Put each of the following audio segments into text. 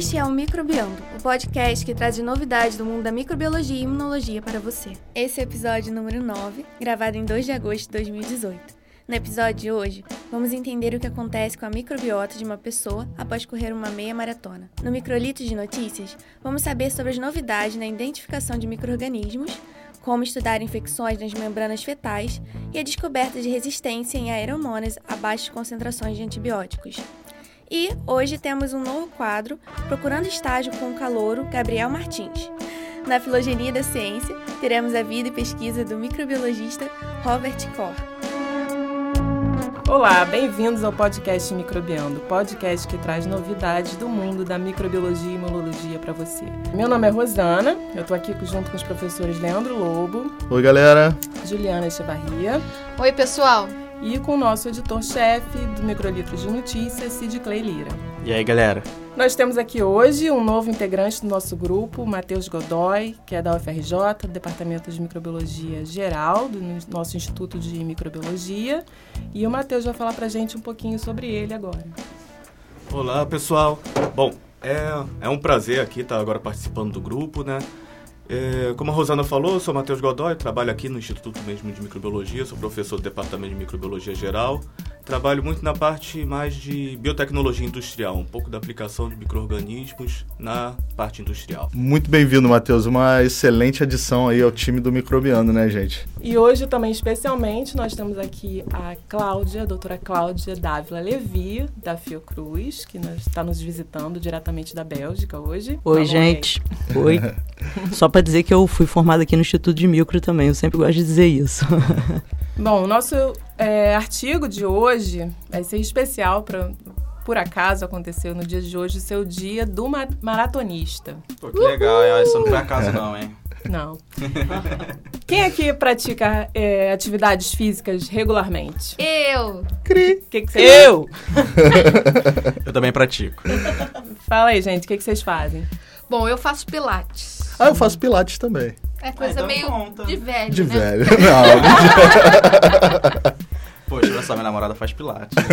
Este é o Microbiando, o podcast que traz novidades do mundo da microbiologia e imunologia para você. Esse é o episódio número 9, gravado em 2 de agosto de 2018. No episódio de hoje, vamos entender o que acontece com a microbiota de uma pessoa após correr uma meia maratona. No Microlito de Notícias, vamos saber sobre as novidades na identificação de micro-organismos, como estudar infecções nas membranas fetais e a descoberta de resistência em aeromonas a baixas concentrações de antibióticos. E hoje temos um novo quadro, Procurando Estágio com o calouro Gabriel Martins. Na Filogenia da Ciência, teremos a vida e pesquisa do microbiologista Robert Koch. Olá, bem-vindos ao podcast Microbiando, podcast que traz novidades do mundo da microbiologia e imunologia para você. Meu nome é Rosana, eu estou aqui junto com os professores Leandro Lobo. Oi, galera. Juliana Echevarria. Oi, pessoal. E com o nosso editor-chefe do Microlitro de Notícias, Cid Clay Lira. E aí, galera? Nós temos aqui hoje um novo integrante do nosso grupo, Matheus Godoy, que é da UFRJ, do Departamento de Microbiologia Geral, do nosso Instituto de Microbiologia. E o Matheus vai falar pra gente um pouquinho sobre ele agora. Olá, pessoal. Bom, é um prazer aqui estar agora participando do grupo, né? Como a Rosana falou, eu sou Matheus Godoy, trabalho aqui no Instituto mesmo de Microbiologia, sou professor do Departamento de Microbiologia Geral, trabalho muito na parte mais de biotecnologia industrial, um pouco da aplicação de micro-organismos na parte industrial. Muito bem-vindo, Matheus, uma excelente adição aí ao time do Microbiando, né, gente? E hoje também, especialmente, nós temos aqui a Cláudia, a doutora Cláudia Dávila Levy, da Fiocruz, que está nos visitando diretamente da Bélgica hoje. Oi, tá bom, gente. Oi. Só para dizer que eu fui formada aqui no Instituto de Micro também, eu sempre gosto de dizer isso. Bom, o nosso artigo de hoje vai ser especial, por acaso aconteceu no dia de hoje, o seu dia do maratonista. Pô, que legal, isso não foi acaso não, hein? Não. Quem aqui pratica atividades físicas regularmente? Eu! Cri! Que você eu! Eu também pratico. Fala aí, gente, o que vocês fazem? Bom, eu faço pilates. Ah, eu faço pilates também. É coisa então meio conta. De velho, de né? velho, não. Poxa, essa minha namorada faz pilates. Né?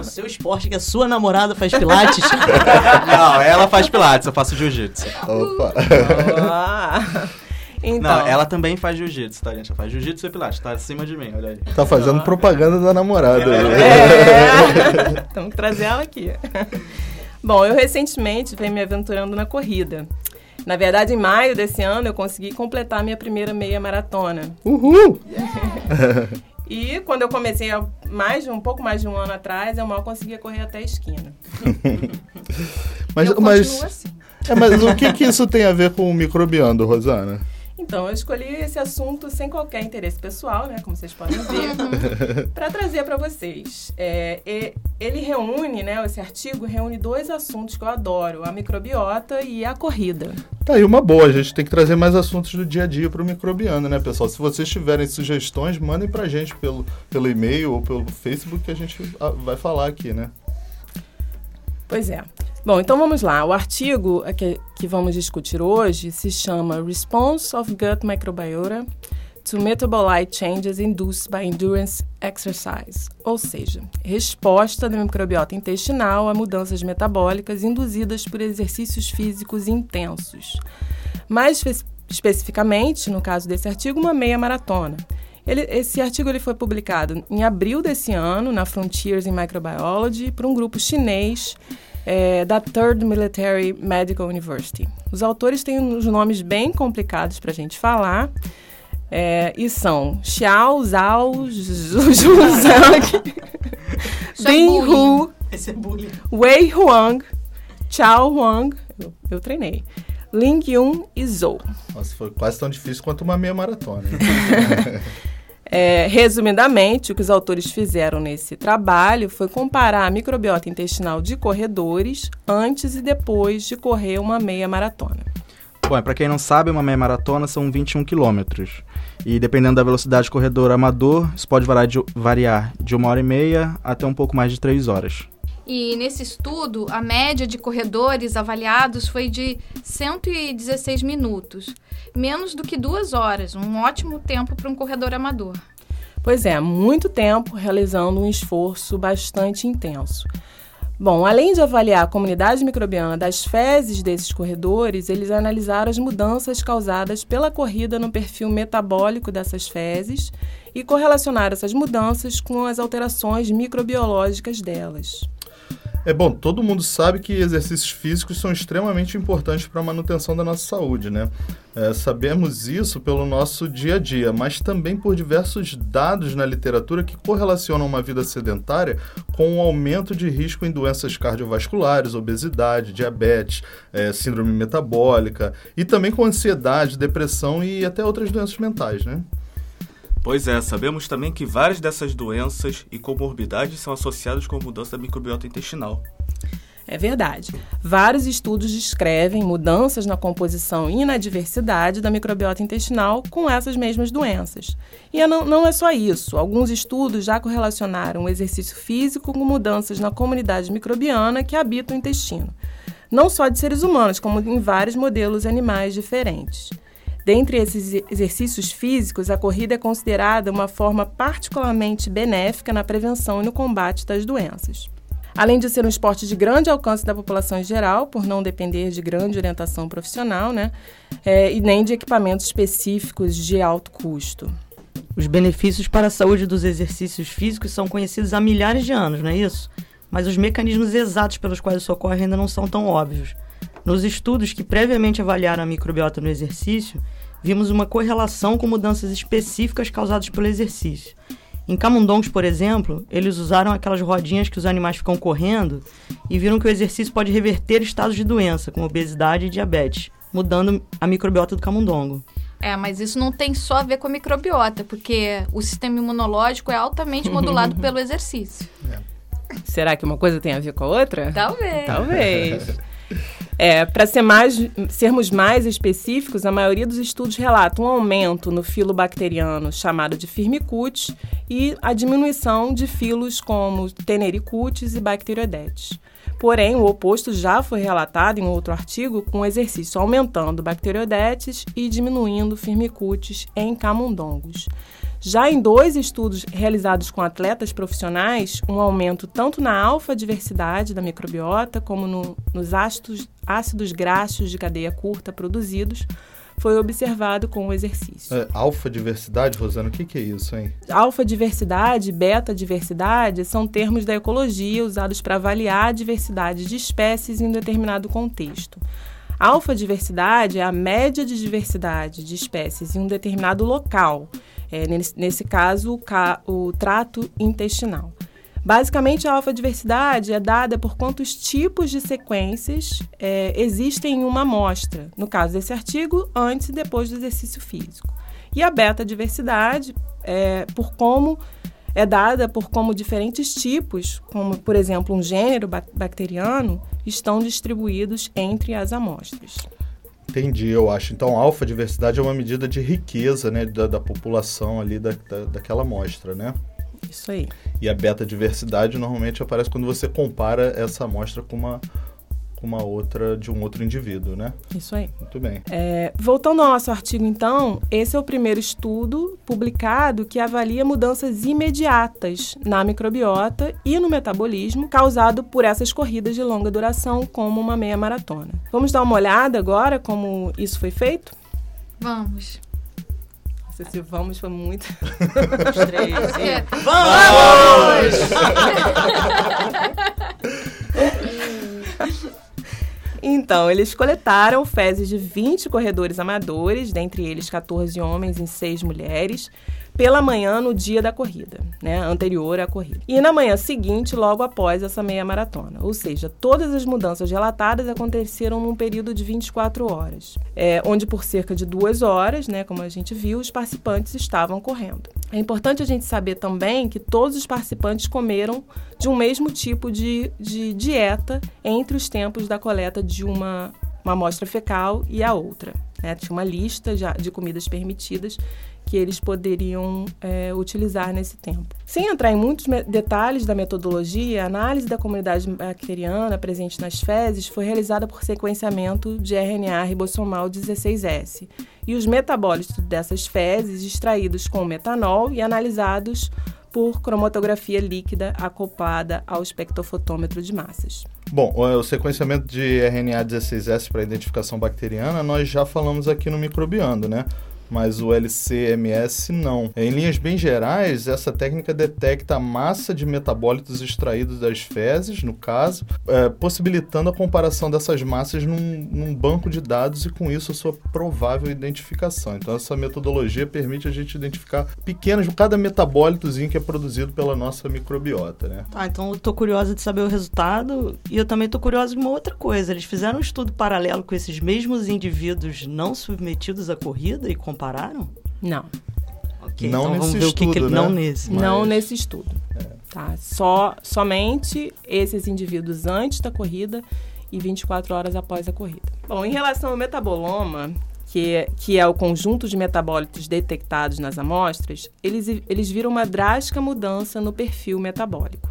O seu esporte é que a sua namorada faz pilates? Não, ela faz pilates, eu faço jiu-jitsu. Opa! Então. Não, ela também faz jiu-jitsu, tá, gente? Ela faz jiu-jitsu e pilates, tá acima de mim, olha aí. Tá fazendo propaganda da namorada. Temos que trazer ela aqui. Bom, eu recentemente venho me aventurando na corrida. Na verdade, em maio desse ano, eu consegui completar minha primeira meia maratona. Uhul! Yeah! E quando eu comecei há um pouco mais de um ano atrás, eu mal conseguia correr até a esquina. mas continuo assim. Mas o que isso tem a ver com o Microbiando, Rosana? Então, eu escolhi esse assunto sem qualquer interesse pessoal, né, como vocês podem ver, para trazer para vocês. Ele reúne, né, esse artigo reúne dois assuntos que eu adoro, a microbiota e a corrida. Tá aí uma boa, a gente tem que trazer mais assuntos do dia a dia para o Microbiando, né, pessoal? Se vocês tiverem sugestões, mandem para a gente pelo e-mail ou pelo Facebook que a gente vai falar aqui, né? Pois é. Bom, então vamos lá. O artigo que vamos discutir hoje se chama Response of Gut Microbiota to Metabolite Changes Induced by Endurance Exercise, ou seja, resposta da microbiota intestinal a mudanças metabólicas induzidas por exercícios físicos intensos. Mais especificamente, no caso desse artigo, uma meia maratona. Esse artigo ele foi publicado em abril desse ano na Frontiers in Microbiology por um grupo chinês da Third Military Medical University. Os autores têm uns nomes bem complicados para a gente falar, e são Xiao, Zhao, Zhuzang, Binhu, Wei Huang, Chao Huang, eu treinei, Ling Yun e Zhou. Nossa, foi quase tão difícil quanto uma meia maratona. Resumidamente, o que os autores fizeram nesse trabalho foi comparar a microbiota intestinal de corredores antes e depois de correr uma meia maratona. Bom, para quem não sabe, uma meia maratona são 21 quilômetros. E dependendo da velocidade de corredor amador, isso pode variar de 1h30 até um pouco mais de 3 horas. E nesse estudo, a média de corredores avaliados foi de 116 minutos, menos do que 2 horas, um ótimo tempo para um corredor amador. Pois é, muito tempo realizando um esforço bastante intenso. Bom, além de avaliar a comunidade microbiana das fezes desses corredores, eles analisaram as mudanças causadas pela corrida no perfil metabólico dessas fezes e correlacionaram essas mudanças com as alterações microbiológicas delas. É bom, todo mundo sabe que exercícios físicos são extremamente importantes para a manutenção da nossa saúde, né? Sabemos isso pelo nosso dia a dia, mas também por diversos dados na literatura que correlacionam uma vida sedentária com o aumento de risco em doenças cardiovasculares, obesidade, diabetes, síndrome metabólica e também com ansiedade, depressão e até outras doenças mentais, né? Pois é, sabemos também que várias dessas doenças e comorbidades são associadas com mudança da microbiota intestinal. É verdade. Vários estudos descrevem mudanças na composição e na diversidade da microbiota intestinal com essas mesmas doenças. E não é só isso. Alguns estudos já correlacionaram o exercício físico com mudanças na comunidade microbiana que habita o intestino. Não só de seres humanos, como em vários modelos animais diferentes. Dentre esses exercícios físicos, a corrida é considerada uma forma particularmente benéfica na prevenção e no combate das doenças. Além de ser um esporte de grande alcance da população em geral, por não depender de grande orientação profissional, né? E nem de equipamentos específicos de alto custo. Os benefícios para a saúde dos exercícios físicos são conhecidos há milhares de anos, não é isso? Mas os mecanismos exatos pelos quais isso ocorre ainda não são tão óbvios. Nos estudos que previamente avaliaram a microbiota no exercício, vimos uma correlação com mudanças específicas causadas pelo exercício. Em camundongos, por exemplo, eles usaram aquelas rodinhas que os animais ficam correndo e viram que o exercício pode reverter estados de doença, como obesidade e diabetes, mudando a microbiota do camundongo. Mas isso não tem só a ver com a microbiota, porque o sistema imunológico é altamente modulado pelo exercício. Será que uma coisa tem a ver com a outra? Talvez. Para sermos mais específicos, a maioria dos estudos relata um aumento no filo bacteriano chamado de firmicutes e a diminuição de filos como tenericutes e bacteroidetes. Porém, o oposto já foi relatado em outro artigo com o exercício aumentando bacteroidetes e diminuindo firmicutes em camundongos. Já em 2 estudos realizados com atletas profissionais, um aumento tanto na alfa-diversidade da microbiota como nos ácidos graxos de cadeia curta produzidos foi observado com o exercício. Alfa-diversidade, Rosana, o que é isso, hein? Alfa-diversidade e beta-diversidade são termos da ecologia usados para avaliar a diversidade de espécies em um determinado contexto. Alfa-diversidade é a média de diversidade de espécies em um determinado local, nesse caso o trato intestinal. Basicamente, a alfa-diversidade é dada por quantos tipos de sequências existem em uma amostra, no caso desse artigo, antes e depois do exercício físico. E a beta-diversidade é dada por como diferentes tipos, como, por exemplo, um gênero bacteriano, estão distribuídos entre as amostras. Entendi, eu acho. Então, a alfa-diversidade é uma medida de riqueza, né, da população ali daquela amostra, né? Isso aí. E a beta-diversidade normalmente aparece quando você compara essa amostra com uma outra de um outro indivíduo, né? Isso aí. Muito bem. Voltando ao nosso artigo, então, esse é o primeiro estudo publicado que avalia mudanças imediatas na microbiota e no metabolismo causado por essas corridas de longa duração, como uma meia maratona. Vamos dar uma olhada agora como isso foi feito? Vamos. Se vamos foi muito. 3, e... Vamos! Então, eles coletaram fezes de 20 corredores amadores, dentre eles 14 homens e 6 mulheres, pela manhã no dia da corrida, né, anterior à corrida. E na manhã seguinte, logo após essa meia maratona. Ou seja, todas as mudanças relatadas aconteceram num período de 24 horas, onde por cerca de 2 horas, né, como a gente viu, os participantes estavam correndo. É importante a gente saber também que todos os participantes comeram de um mesmo tipo de dieta entre os tempos da coleta de uma amostra fecal e a outra. Né? Tinha uma lista de comidas permitidas que eles poderiam utilizar nesse tempo. Sem entrar em muitos detalhes da metodologia, a análise da comunidade bacteriana presente nas fezes foi realizada por sequenciamento de RNA ribossomal 16S, e os metabólitos dessas fezes extraídos com metanol e analisados por cromatografia líquida acoplada ao espectrofotômetro de massas. Bom, o sequenciamento de RNA 16S para identificação bacteriana nós já falamos aqui no Microbiando, né? Mas o LC-MS não. Em linhas bem gerais, essa técnica detecta a massa de metabólitos extraídos das fezes, no caso, possibilitando a comparação dessas massas num banco de dados e, com isso, a sua provável identificação. Então, essa metodologia permite a gente identificar pequenos, cada metabólitozinho que é produzido pela nossa microbiota, né? Tá, então eu tô curiosa de saber o resultado e eu também tô curiosa de uma outra coisa. Eles fizeram um estudo paralelo com esses mesmos indivíduos não submetidos à corrida e compararam? Não. Okay, não, então nesse vamos ver estudo, o que né? Não nesse. Mas... Não nesse estudo. É. Tá? Somente esses indivíduos antes da corrida e 24 horas após a corrida. Bom, em relação ao metaboloma, que é o conjunto de metabólitos detectados nas amostras, eles viram uma drástica mudança no perfil metabólico.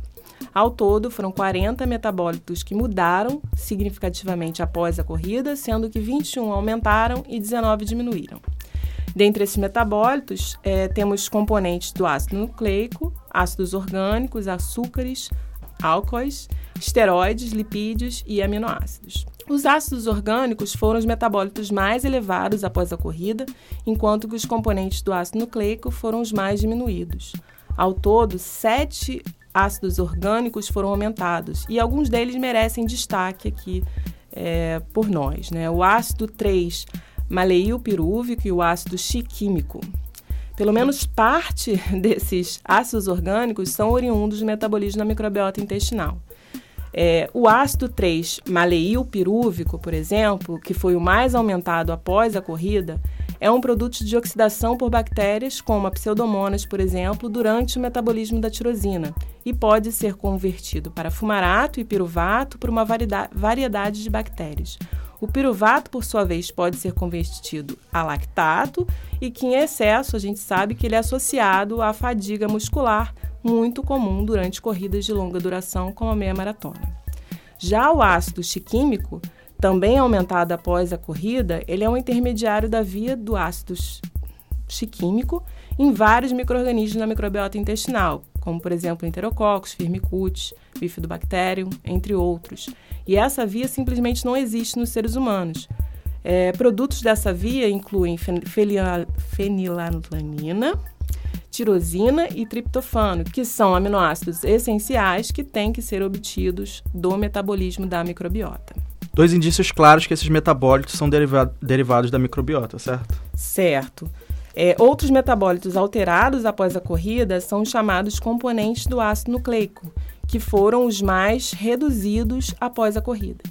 Ao todo, foram 40 metabólitos que mudaram significativamente após a corrida, sendo que 21 aumentaram e 19 diminuíram. Dentre esses metabólitos, temos componentes do ácido nucleico, ácidos orgânicos, açúcares, álcoois, esteroides, lipídios e aminoácidos. Os ácidos orgânicos foram os metabólitos mais elevados após a corrida, enquanto que os componentes do ácido nucleico foram os mais diminuídos. Ao todo, 7 ácidos orgânicos foram aumentados e alguns deles merecem destaque aqui por nós, né? O ácido 3 maleilpirúvico e o ácido xiquímico. Pelo menos parte desses ácidos orgânicos são oriundos do metabolismo da microbiota intestinal. O ácido 3 maleilpirúvico, por exemplo, que foi o mais aumentado após a corrida, é um produto de oxidação por bactérias, como a pseudomonas, por exemplo, durante o metabolismo da tirosina, e pode ser convertido para fumarato e piruvato por uma variedade de bactérias. O piruvato, por sua vez, pode ser convertido a lactato e que, em excesso, a gente sabe que ele é associado à fadiga muscular, muito comum durante corridas de longa duração, como a meia maratona. Já o ácido xiquímico, também aumentado após a corrida, ele é um intermediário da via do ácido xiquímico em vários micro-organismos na microbiota intestinal, como, por exemplo, enterococcus, firmicutes, bifidobacterium, entre outros. E essa via simplesmente não existe nos seres humanos. Produtos dessa via incluem fenilalanina, tirosina e triptofano, que são aminoácidos essenciais que têm que ser obtidos do metabolismo da microbiota. Dois indícios claros que esses metabólitos são derivados da microbiota, certo? Certo. Outros metabólitos alterados após a corrida são os chamados componentes do ácido nucleico, que foram os mais reduzidos após a corrida.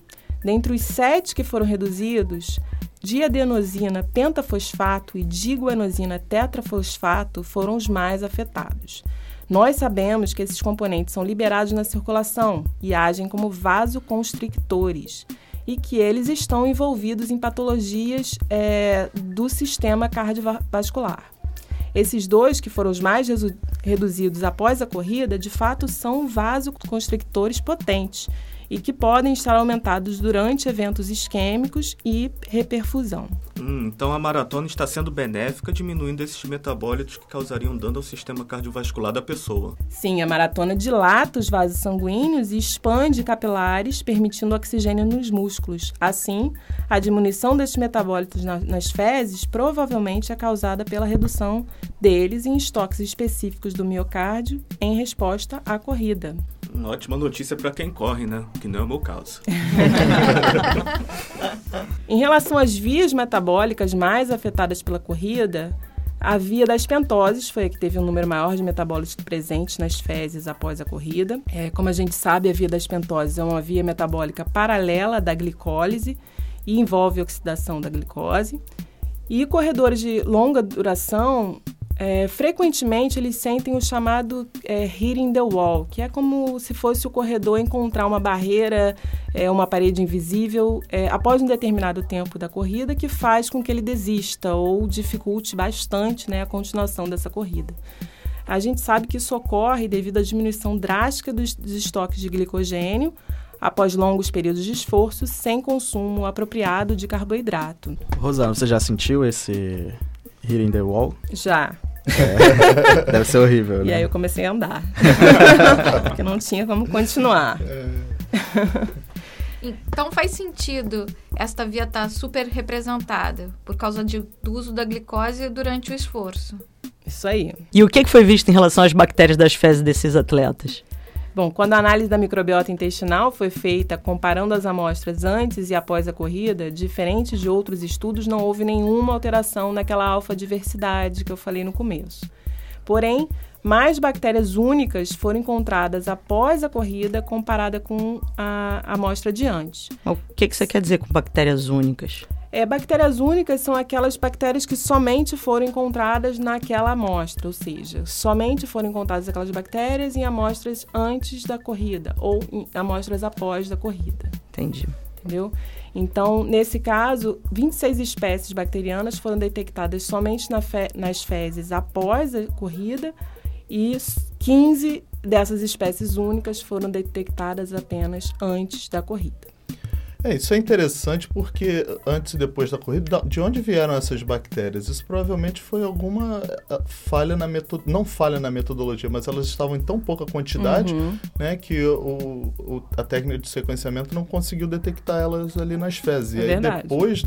Dentre os 7 que foram reduzidos, diadenosina pentafosfato e diguanosina tetrafosfato foram os mais afetados. Nós sabemos que esses componentes são liberados na circulação e agem como vasoconstrictores, e que eles estão envolvidos em patologias do sistema cardiovascular. Esses 2, que foram os mais reduzidos após a corrida, de fato são vasoconstrictores potentes e que podem estar aumentados durante eventos isquêmicos e reperfusão. Então a maratona está sendo benéfica, diminuindo esses metabólitos que causariam dano ao sistema cardiovascular da pessoa. Sim, a maratona dilata os vasos sanguíneos e expande capilares, permitindo oxigênio nos músculos. Assim, a diminuição desses metabólitos nas fezes provavelmente é causada pela redução deles em estoques específicos do miocárdio em resposta à corrida. Uma ótima notícia para quem corre, né? Que não é o meu caso. Em relação às vias metabólicas mais afetadas pela corrida, a via das pentoses foi a que teve um número maior de metabólitos presentes nas fezes após a corrida. Como a gente sabe, a via das pentoses é uma via metabólica paralela da glicólise e envolve oxidação da glicose. E corredores de longa duração... frequentemente eles sentem o chamado hitting the wall, que é como se fosse o corredor encontrar uma barreira, uma parede invisível, após um determinado tempo da corrida, que faz com que ele desista ou dificulte bastante, né, a continuação dessa corrida. A gente sabe que isso ocorre devido à diminuição drástica dos estoques de glicogênio após longos períodos de esforço sem consumo apropriado de carboidrato. Rosana, você já sentiu esse... hitting the wall? Já. É. Deve ser horrível, né? E aí eu comecei a andar, porque não tinha como continuar. Então faz sentido esta via estar super representada por causa do uso da glicose durante o esforço. Isso aí. E o que foi visto em relação às bactérias das fezes desses atletas? Bom, quando a análise da microbiota intestinal foi feita comparando as amostras antes e após a corrida, diferente de outros estudos, não houve nenhuma alteração naquela alfa-diversidade que eu falei no começo. Porém, mais bactérias únicas foram encontradas após a corrida comparada com a amostra de antes. O que você quer dizer com bactérias únicas? Bactérias únicas são aquelas bactérias que somente foram encontradas naquela amostra, ou seja, somente foram encontradas aquelas bactérias em amostras antes da corrida ou em amostras após da corrida. Entendi. Entendeu? Então, nesse caso, 26 espécies bacterianas foram detectadas somente nas fezes após a corrida e 15 dessas espécies únicas foram detectadas apenas antes da corrida. Isso é interessante porque antes e depois da corrida, de onde vieram essas bactérias? Isso provavelmente foi alguma falha na metodologia, não falha na metodologia, mas elas estavam em tão pouca quantidade, né, que a técnica de sequenciamento não conseguiu detectar elas ali nas fezes. E aí depois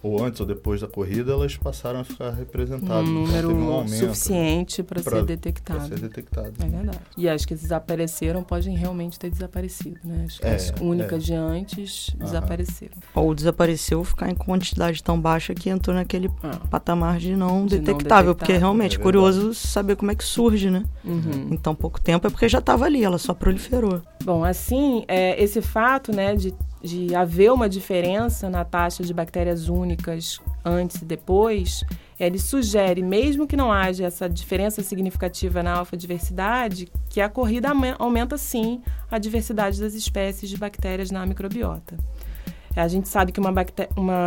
ou antes ou depois da corrida, elas passaram a ficar representadas. Número suficiente para ser detectado. É verdade. E as que desapareceram podem realmente ter desaparecido, né? As únicas de antes... desapareceram. Ou desapareceu ficar em quantidade tão baixa que entrou naquele patamar de não detectável, porque realmente é curioso saber como é que surge, né? Em tão pouco tempo é porque já estava ali, ela só proliferou. Bom, assim, esse fato, né, de haver uma diferença na taxa de bactérias únicas antes e depois, ele sugere, mesmo que não haja essa diferença significativa na alfadiversidade, que a corrida aumenta sim a diversidade das espécies de bactérias na microbiota. A gente sabe que uma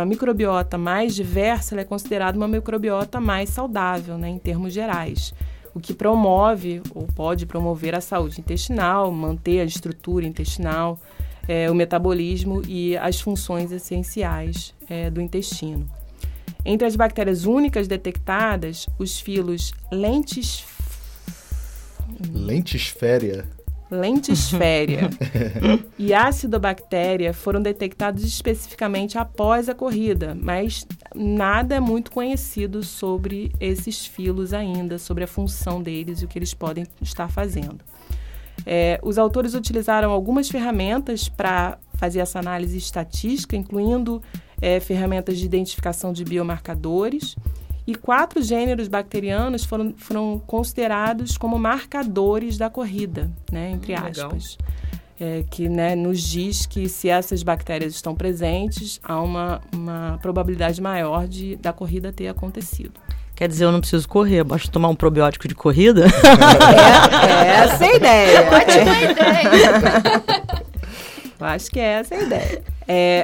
microbiota mais diversa ela é considerada uma microbiota mais saudável, né, em termos gerais, o que promove ou pode promover a saúde intestinal, manter a estrutura intestinal, o metabolismo e as funções essenciais do intestino. Entre as bactérias únicas detectadas, os filos lentisféria e acidobactéria foram detectados especificamente após a corrida, mas nada é muito conhecido sobre esses filos ainda, sobre a função deles e o que eles podem estar fazendo. Os autores utilizaram algumas ferramentas para fazer essa análise estatística, incluindo ferramentas de identificação de biomarcadores, e 4 gêneros bacterianos foram considerados como marcadores da corrida, né, entre aspas, que, né, nos diz que se essas bactérias estão presentes, há uma probabilidade maior da corrida ter acontecido. Quer dizer, eu não preciso correr, basta tomar um probiótico de corrida? Essa é a ideia. Ótima ideia. Eu acho que essa é a ideia.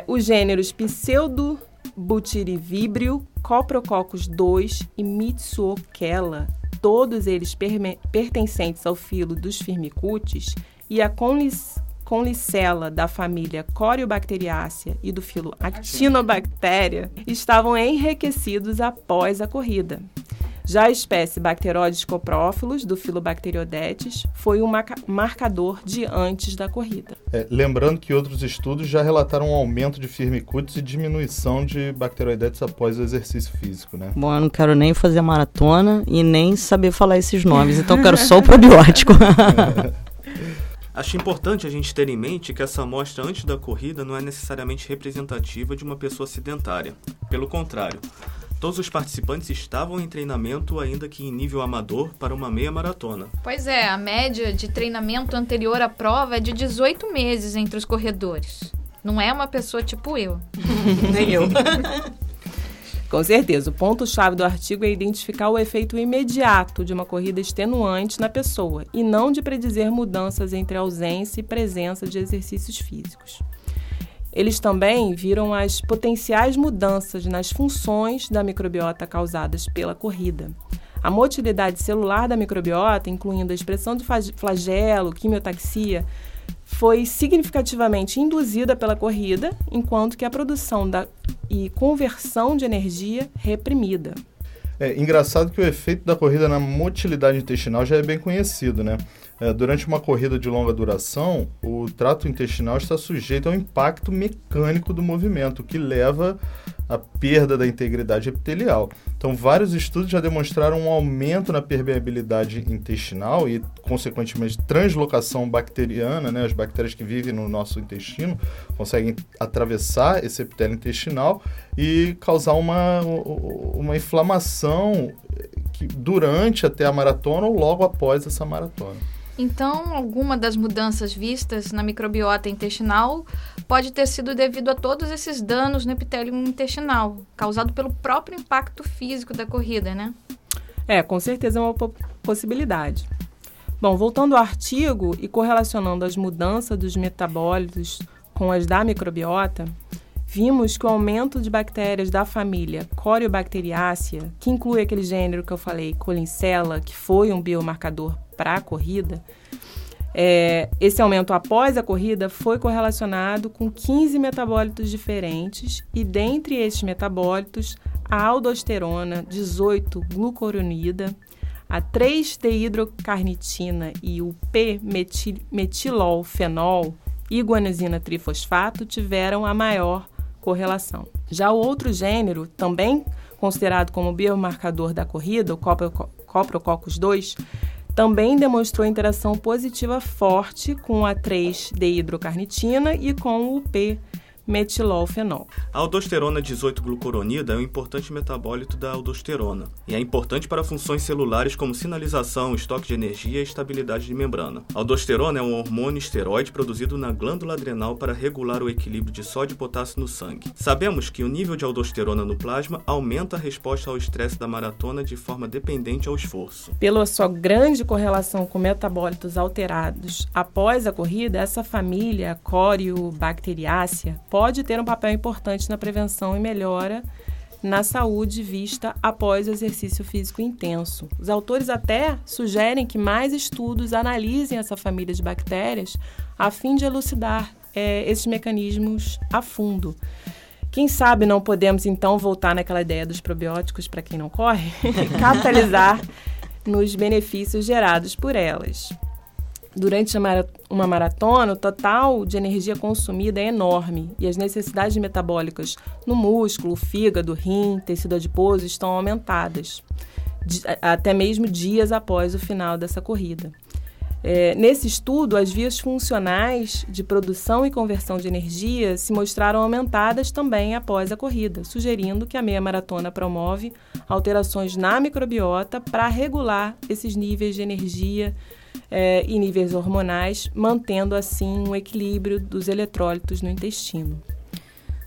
Os gêneros Pseudobutirivibrio, Coprococcus 2 e Mitsuokela, todos eles pertencentes ao filo dos firmicutes, e a Conlicella da família Coriobacteriacea e do filo Actinobactéria, estavam enriquecidos após a corrida. Já a espécie Bacteroides coprófilos, do filo Bacteriodetes, foi um marcador de antes da corrida. Lembrando que outros estudos já relataram um aumento de firmicutes e diminuição de Bacteroidetes após o exercício físico, né? Bom, eu não quero nem fazer maratona e nem saber falar esses nomes, então eu quero só o probiótico. Acho importante a gente ter em mente que essa amostra antes da corrida não é necessariamente representativa de uma pessoa sedentária. Pelo contrário, todos os participantes estavam em treinamento, ainda que em nível amador, para uma meia maratona. Pois é, a média de treinamento anterior à prova é de 18 meses entre os corredores. Não é uma pessoa tipo eu. Nem eu. Com certeza, o ponto-chave do artigo é identificar o efeito imediato de uma corrida extenuante na pessoa e não de predizer mudanças entre ausência e presença de exercícios físicos. Eles também viram as potenciais mudanças nas funções da microbiota causadas pela corrida. A motilidade celular da microbiota, incluindo a expressão de flagelo, quimiotaxia, foi significativamente induzida pela corrida, enquanto que a produção e conversão de energia reprimida. É engraçado que o efeito da corrida na motilidade intestinal já é bem conhecido, né? Durante uma corrida de longa duração, o trato intestinal está sujeito ao impacto mecânico do movimento, que leva à perda da integridade epitelial. Então, vários estudos já demonstraram um aumento na permeabilidade intestinal e, consequentemente, translocação bacteriana, né? As bactérias que vivem no nosso intestino conseguem atravessar esse epitélio intestinal e causar uma inflamação que, durante até a maratona ou logo após essa maratona. Então, alguma das mudanças vistas na microbiota intestinal pode ter sido devido a todos esses danos no epitélio intestinal, causado pelo próprio impacto físico da corrida, né? É, com certeza é uma possibilidade. Bom, voltando ao artigo e correlacionando as mudanças dos metabólitos com as da microbiota, vimos que o aumento de bactérias da família Coriobacteriaceae, que inclui aquele gênero que eu falei, Colinella, que foi um biomarcador para a corrida, esse aumento após a corrida foi correlacionado com 15 metabólitos diferentes e, dentre estes metabólitos, a aldosterona, 18 glucuronida, a 3-deidrocarnitina e o P-metilolfenol e guanosina trifosfato tiveram a maior correlação. Já o outro gênero, também considerado como biomarcador da corrida, o Coprococcus 2, também demonstrou interação positiva forte com a 3-deidrocarnitina e com o P-metilolfenol. A aldosterona 18-glucuronida é um importante metabólito da aldosterona e é importante para funções celulares como sinalização, estoque de energia e estabilidade de membrana. A aldosterona é um hormônio esteroide produzido na glândula adrenal para regular o equilíbrio de sódio e potássio no sangue. Sabemos que o nível de aldosterona no plasma aumenta a resposta ao estresse da maratona de forma dependente ao esforço. Pela sua grande correlação com metabólitos alterados após a corrida, essa família Coriobacteriaceae pode ter um papel importante na prevenção e melhora na saúde vista após o exercício físico intenso. Os autores até sugerem que mais estudos analisem essa família de bactérias a fim de elucidar esses mecanismos a fundo. Quem sabe não podemos, então, voltar naquela ideia dos probióticos para quem não corre e capitalizar nos benefícios gerados por elas. Durante uma maratona, o total de energia consumida é enorme e as necessidades metabólicas no músculo, fígado, rim, tecido adiposo estão aumentadas, até mesmo dias após o final dessa corrida. Nesse estudo, as vias funcionais de produção e conversão de energia se mostraram aumentadas também após a corrida, sugerindo que a meia maratona promove alterações na microbiota para regular esses níveis de energia e níveis hormonais, mantendo assim um equilíbrio dos eletrólitos no intestino.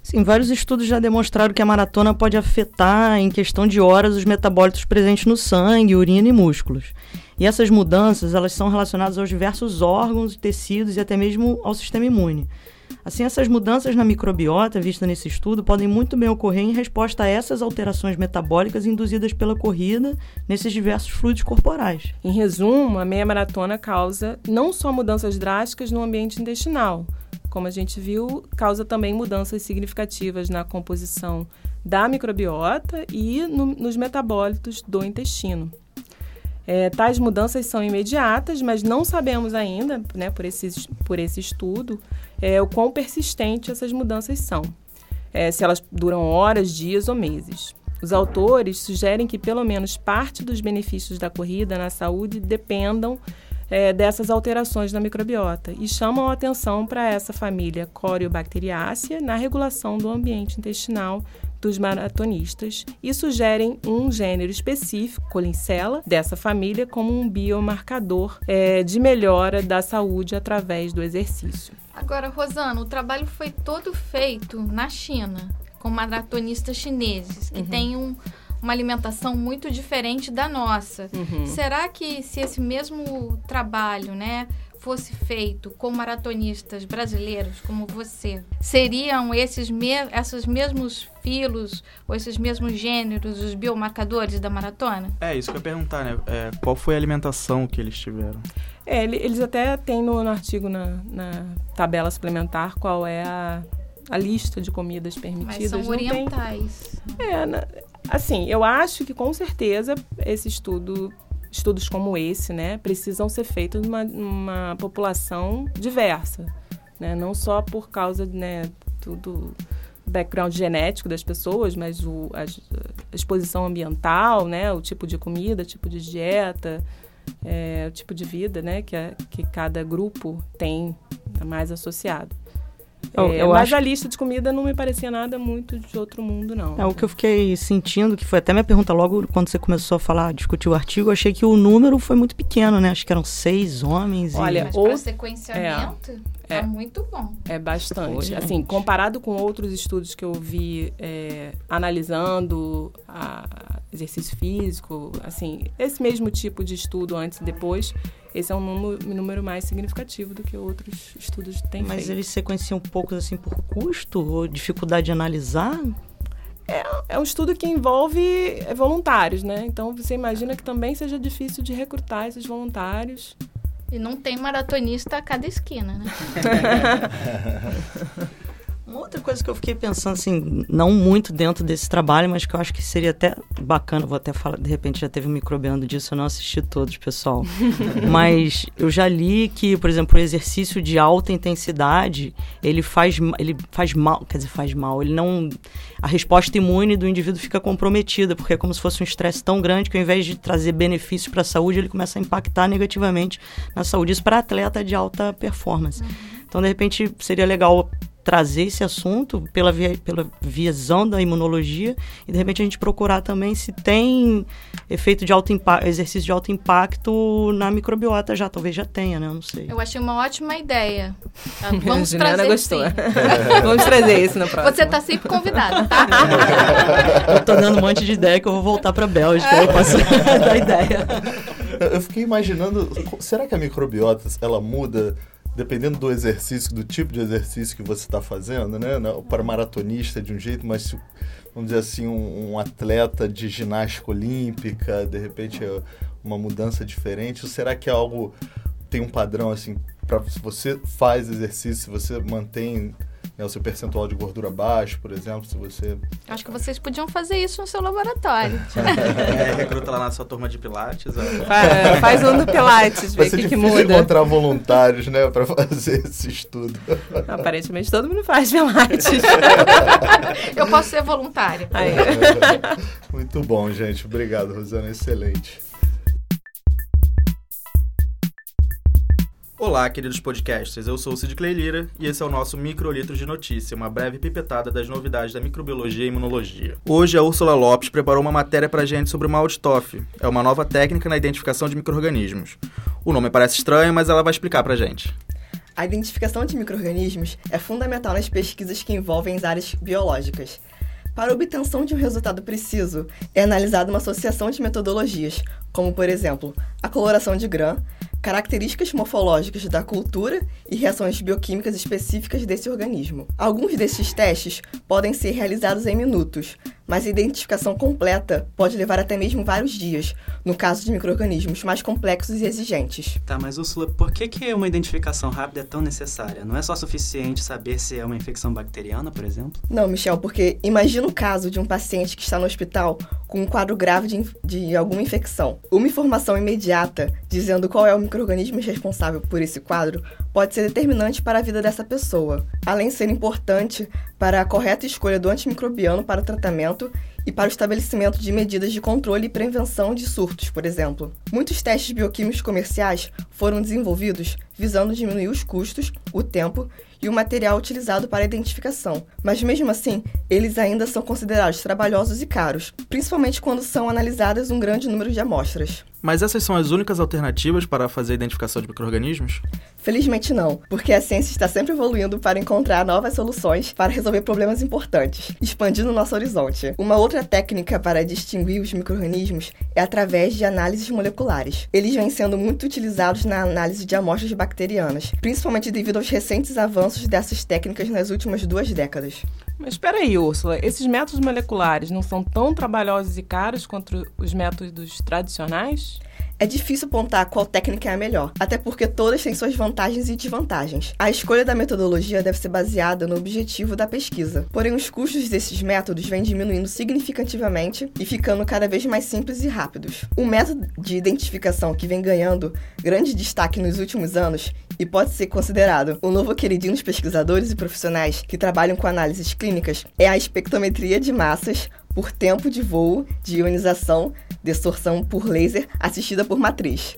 Sim, vários estudos já demonstraram que a maratona pode afetar em questão de horas os metabólitos presentes no sangue, urina e músculos. E essas mudanças, elas são relacionadas aos diversos órgãos, tecidos e até mesmo ao sistema imune. Assim, essas mudanças na microbiota vista nesse estudo podem muito bem ocorrer em resposta a essas alterações metabólicas induzidas pela corrida nesses diversos fluidos corporais. Em resumo, a meia maratona causa não só mudanças drásticas no ambiente intestinal, como a gente viu, causa também mudanças significativas na composição da microbiota e nos metabólitos do intestino. Tais mudanças são imediatas, mas não sabemos ainda, né, por esse estudo, o quão persistente essas mudanças são, se elas duram horas, dias ou meses. Os autores sugerem que pelo menos parte dos benefícios da corrida na saúde dependam dessas alterações na microbiota e chamam a atenção para essa família Coriobacteriaceae na regulação do ambiente intestinal dos maratonistas e sugerem um gênero específico, Colinella, dessa família como um biomarcador de melhora da saúde através do exercício. Agora, Rosana, o trabalho foi todo feito na China, com maratonistas chineses, que têm uma alimentação muito diferente da nossa. Será que se esse mesmo trabalho, né, fosse feito com maratonistas brasileiros como você, seriam esses mesmos filos ou esses mesmos gêneros os biomarcadores da maratona? É isso que eu ia perguntar, né? Qual foi a alimentação que eles tiveram? Eles até têm no artigo, na tabela suplementar, qual é a lista de comidas permitidas. Mas são orientais. Assim, eu acho que com certeza esse estudos como esse, né, precisam ser feitos numa população diversa, né? Não só por causa, né, do background genético das pessoas, mas a exposição ambiental, né, o tipo de comida, tipo de dieta, o tipo de vida, né, que cada grupo tem mais associado. Mas a lista de comida não me parecia nada muito de outro mundo, não. O que eu fiquei sentindo, que foi até minha pergunta logo quando você começou a falar, discutir o artigo, eu achei que o número foi muito pequeno, né? Acho que eram 6 homens. Olha, mas para sequenciamento, tá muito bom. É bastante. Assim, comparado com outros estudos que eu vi analisando exercício físico, assim, esse mesmo tipo de estudo antes e depois... Esse é um número mais significativo do que outros estudos têm feito. Mas eles sequenciam poucos assim por custo ou dificuldade de analisar? É um estudo que envolve voluntários, né? Então você imagina que também seja difícil de recrutar esses voluntários. E não tem maratonista a cada esquina, né? Uma outra coisa que eu fiquei pensando, assim, não muito dentro desse trabalho, mas que eu acho que seria até bacana, vou até falar, de repente já teve um microbiando disso, eu não assisti todos, pessoal. Mas eu já li que, por exemplo, o exercício de alta intensidade, ele faz mal, quer dizer, faz mal, ele não... A resposta imune do indivíduo fica comprometida, porque é como se fosse um estresse tão grande que ao invés de trazer benefícios para a saúde, ele começa a impactar negativamente na saúde. Isso para atleta de alta performance. Então, de repente, seria legal... trazer esse assunto pela visão da imunologia e, de repente, a gente procurar também se tem efeito de alto impacto, exercício de alto impacto na microbiota já, talvez já tenha, né? Eu não sei. Eu achei uma ótima ideia. Vamos trazer, gostou. Vamos trazer isso na próxima. Você está sempre convidada, tá? Eu tô dando um monte de ideia que eu vou voltar para a Bélgica, eu posso dar ideia. Eu fiquei imaginando, será que a microbiota, ela muda dependendo do exercício, do tipo de exercício que você está fazendo, né? Para maratonista de um jeito, mas vamos dizer assim, um atleta de ginástica olímpica, de repente é uma mudança diferente. Ou será que é algo, tem um padrão assim, se você faz exercício, se você mantém, né, o seu percentual de gordura baixo, por exemplo, se você... Acho que vocês podiam fazer isso no seu laboratório. Recruta lá na sua turma de pilates. Faz um do pilates, vê o que muda. Vai ser difícil encontrar voluntários, né, para fazer esse estudo. Aparentemente todo mundo faz pilates. Eu posso ser voluntária. Aí. Muito bom, gente. Obrigado, Rosana. Excelente. Olá, queridos podcasters, eu sou o Cid Clay Lira e esse é o nosso Microlitros de Notícia, uma breve pipetada das novidades da microbiologia e imunologia. Hoje a Úrsula Lopes preparou uma matéria pra gente sobre o MALDI-TOF, é uma nova técnica na identificação de micro-organismos. O nome parece estranho, mas ela vai explicar pra gente. A identificação de micro-organismos é fundamental nas pesquisas que envolvem as áreas biológicas. Para a obtenção de um resultado preciso, é analisada uma associação de metodologias, como, por exemplo, a coloração de Gram, características morfológicas da cultura e reações bioquímicas específicas desse organismo. Alguns desses testes podem ser realizados em minutos, mas a identificação completa pode levar até mesmo vários dias, no caso de micro-organismos mais complexos e exigentes. Tá, mas Úrsula, por que uma identificação rápida é tão necessária? Não é só suficiente saber se é uma infecção bacteriana, por exemplo? Não, Michel, porque imagina o caso de um paciente que está no hospital com um quadro grave de alguma infecção. Uma informação imediata dizendo qual é o micro-organismo responsável por esse quadro pode ser determinante para a vida dessa pessoa, além de ser importante para a correta escolha do antimicrobiano para o tratamento e para o estabelecimento de medidas de controle e prevenção de surtos, por exemplo. Muitos testes bioquímicos comerciais foram desenvolvidos visando diminuir os custos, o tempo e o material utilizado para a identificação, mas mesmo assim, eles ainda são considerados trabalhosos e caros, principalmente quando são analisadas um grande número de amostras. Mas essas são as únicas alternativas para fazer a identificação de micro-organismos? Felizmente não, porque a ciência está sempre evoluindo para encontrar novas soluções para resolver problemas importantes, expandindo o nosso horizonte. Uma outra técnica para distinguir os micro-organismos é através de análises moleculares. Eles vêm sendo muito utilizados na análise de amostras bacterianas, principalmente devido aos recentes avanços dessas técnicas nas últimas 2 décadas. Mas espera aí, Úrsula, esses métodos moleculares não são tão trabalhosos e caros quanto os métodos tradicionais? É difícil apontar qual técnica é a melhor, até porque todas têm suas vantagens e desvantagens. A escolha da metodologia deve ser baseada no objetivo da pesquisa. Porém, os custos desses métodos vêm diminuindo significativamente e ficando cada vez mais simples e rápidos. O método de identificação que vem ganhando grande destaque nos últimos anos e pode ser considerado o novo queridinho dos pesquisadores e profissionais que trabalham com análises clínicas é a espectrometria de massas por tempo de voo, de ionização, desorção por laser assistida por matriz.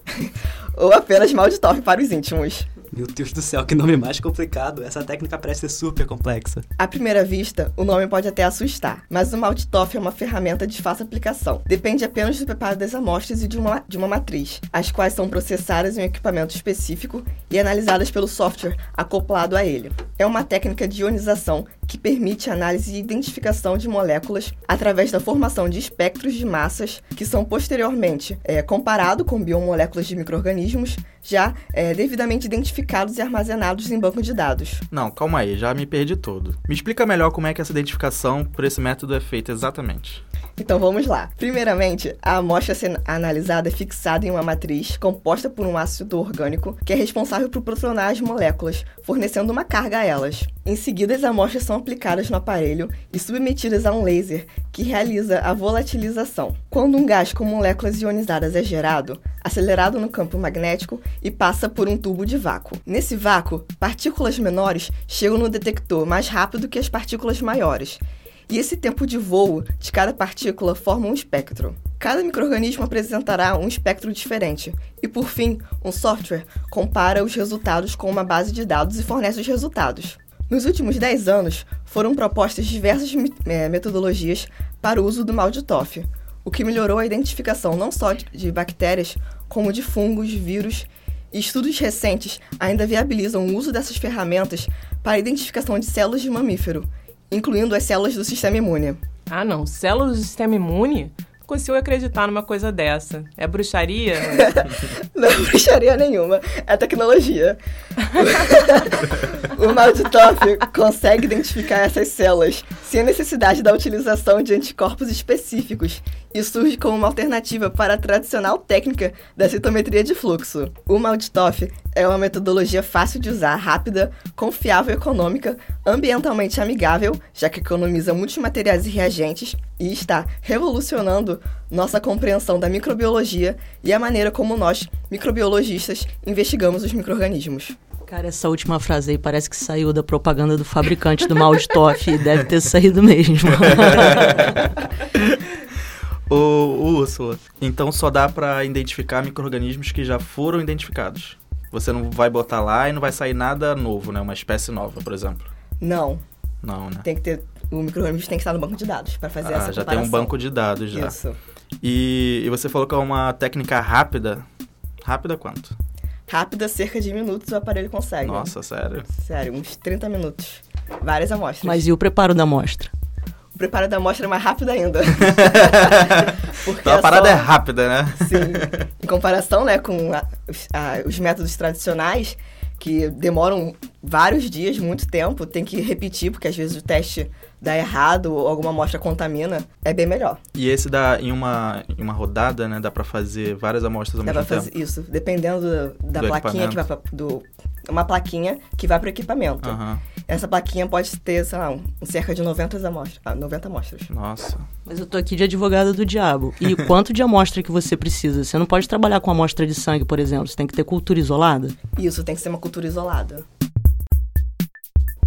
Ou apenas Maldtorf para os íntimos. Meu Deus do céu, que nome mais complicado. Essa técnica parece ser super complexa. À primeira vista, o nome pode até assustar, mas o Maldtorf é uma ferramenta de fácil aplicação. Depende apenas do preparo das amostras e de uma matriz, as quais são processadas em um equipamento específico e analisadas pelo software acoplado a ele. É uma técnica de ionização que permite a análise e identificação de moléculas através da formação de espectros de massas que são posteriormente comparado com biomoléculas de micro-organismos já devidamente identificados e armazenados em banco de dados. Não, calma aí, já me perdi todo. Me explica melhor como é que essa identificação por esse método é feita exatamente. Então vamos lá. Primeiramente, a amostra a ser analisada é fixada em uma matriz composta por um ácido orgânico que é responsável por protonar as moléculas, fornecendo uma carga a elas. Em seguida, as amostras são aplicadas no aparelho e submetidas a um laser que realiza a volatilização. Quando um gás com moléculas ionizadas é gerado, acelerado no campo magnético e passa por um tubo de vácuo. Nesse vácuo, partículas menores chegam no detector mais rápido que as partículas maiores. E esse tempo de voo de cada partícula forma um espectro. Cada micro-organismo apresentará um espectro diferente. E, por fim, um software compara os resultados com uma base de dados e fornece os resultados. Nos últimos 10 anos, foram propostas diversas metodologias para o uso do Maldtorf, o que melhorou a identificação não só de bactérias, como de fungos, vírus. E estudos recentes ainda viabilizam o uso dessas ferramentas para a identificação de células de mamífero, incluindo as células do sistema imune. Ah não, células do sistema imune? Não consigo acreditar numa coisa dessa. É bruxaria? Não é bruxaria nenhuma, é tecnologia. O Maldtorf consegue identificar essas células sem a necessidade da utilização de anticorpos específicos e surge como uma alternativa para a tradicional técnica da citometria de fluxo. O Maldtorf é uma metodologia fácil de usar, rápida, confiável e econômica, ambientalmente amigável, já que economiza muitos materiais e reagentes e está revolucionando nossa compreensão da microbiologia e a maneira como nós, microbiologistas, investigamos os micro-organismos. Cara, essa última frase aí parece que saiu da propaganda do fabricante do Maldtorf. Deve ter saído mesmo. Ô, Úrsula, então só dá pra identificar micro-organismos que já foram identificados. Você não vai botar lá e não vai sair nada novo, né? Uma espécie nova, por exemplo. Não. Não, né? Tem que ter... O micro-organismo tem que estar no banco de dados pra fazer essa comparação. Já tem um banco de dados já. Isso. E você falou que é uma técnica rápida. Rápida quanto? Rápida, cerca de minutos o aparelho consegue. Nossa, sério? Sério, uns 30 minutos. Várias amostras. Mas e o preparo da amostra? O preparo da amostra é mais rápido ainda. Então a parada é rápida, né? Sim. Em comparação, né, com os métodos tradicionais, que demoram vários dias, muito tempo, tem que repetir, porque às vezes o teste dá errado ou alguma amostra contamina, é bem melhor. E esse dá em uma rodada, né? Dá pra fazer várias amostras ao mesmo tempo? Isso, dependendo da plaquinha que vai pra... Uma plaquinha que vai pro equipamento. Uhum. Essa plaquinha pode ter, sei lá, cerca de 90 amostras. 90 amostras. Nossa. Mas eu tô aqui de advogada do diabo. E quanto de amostra que você precisa? Você não pode trabalhar com amostra de sangue, por exemplo. Você tem que ter cultura isolada? Isso, tem que ser uma cultura isolada.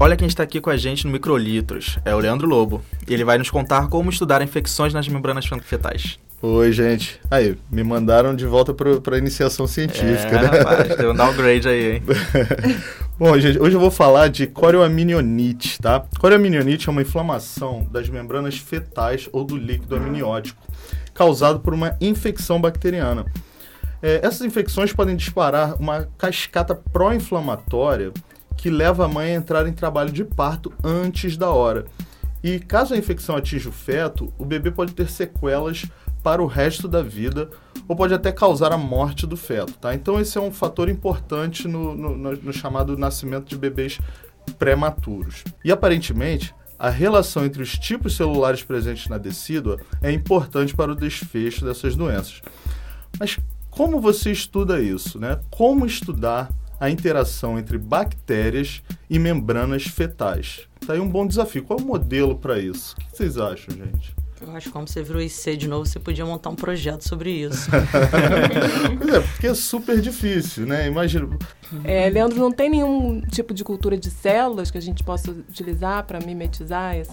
Olha quem está aqui com a gente no Microlitros. É o Leandro Lobo. E ele vai nos contar como estudar infecções nas membranas fetais. Oi, gente. Aí, me mandaram de volta para a iniciação científica, né? Rapaz, deu um downgrade aí, hein? Bom, gente, hoje eu vou falar de corioaminionite, tá? Corioaminionite é uma inflamação das membranas fetais ou do líquido amniótico, causado por uma infecção bacteriana. Essas infecções podem disparar uma cascata pró-inflamatória que leva a mãe a entrar em trabalho de parto antes da hora. E caso a infecção atinja o feto, o bebê pode ter sequelas para o resto da vida, ou pode até causar a morte do feto, tá? Então esse é um fator importante no chamado nascimento de bebês prematuros. E aparentemente, a relação entre os tipos celulares presentes na decídua é importante para o desfecho dessas doenças. Mas Como você estuda isso, né? Como estudar a interação entre bactérias e membranas fetais? Está aí um bom desafio. Qual é o modelo para isso? O que vocês acham, gente? Eu acho que como você virou IC de novo, você podia montar um projeto sobre isso. Pois é, porque é super difícil, né? Imagina... Leandro, não tem nenhum tipo de cultura de células que a gente possa utilizar para mimetizar essa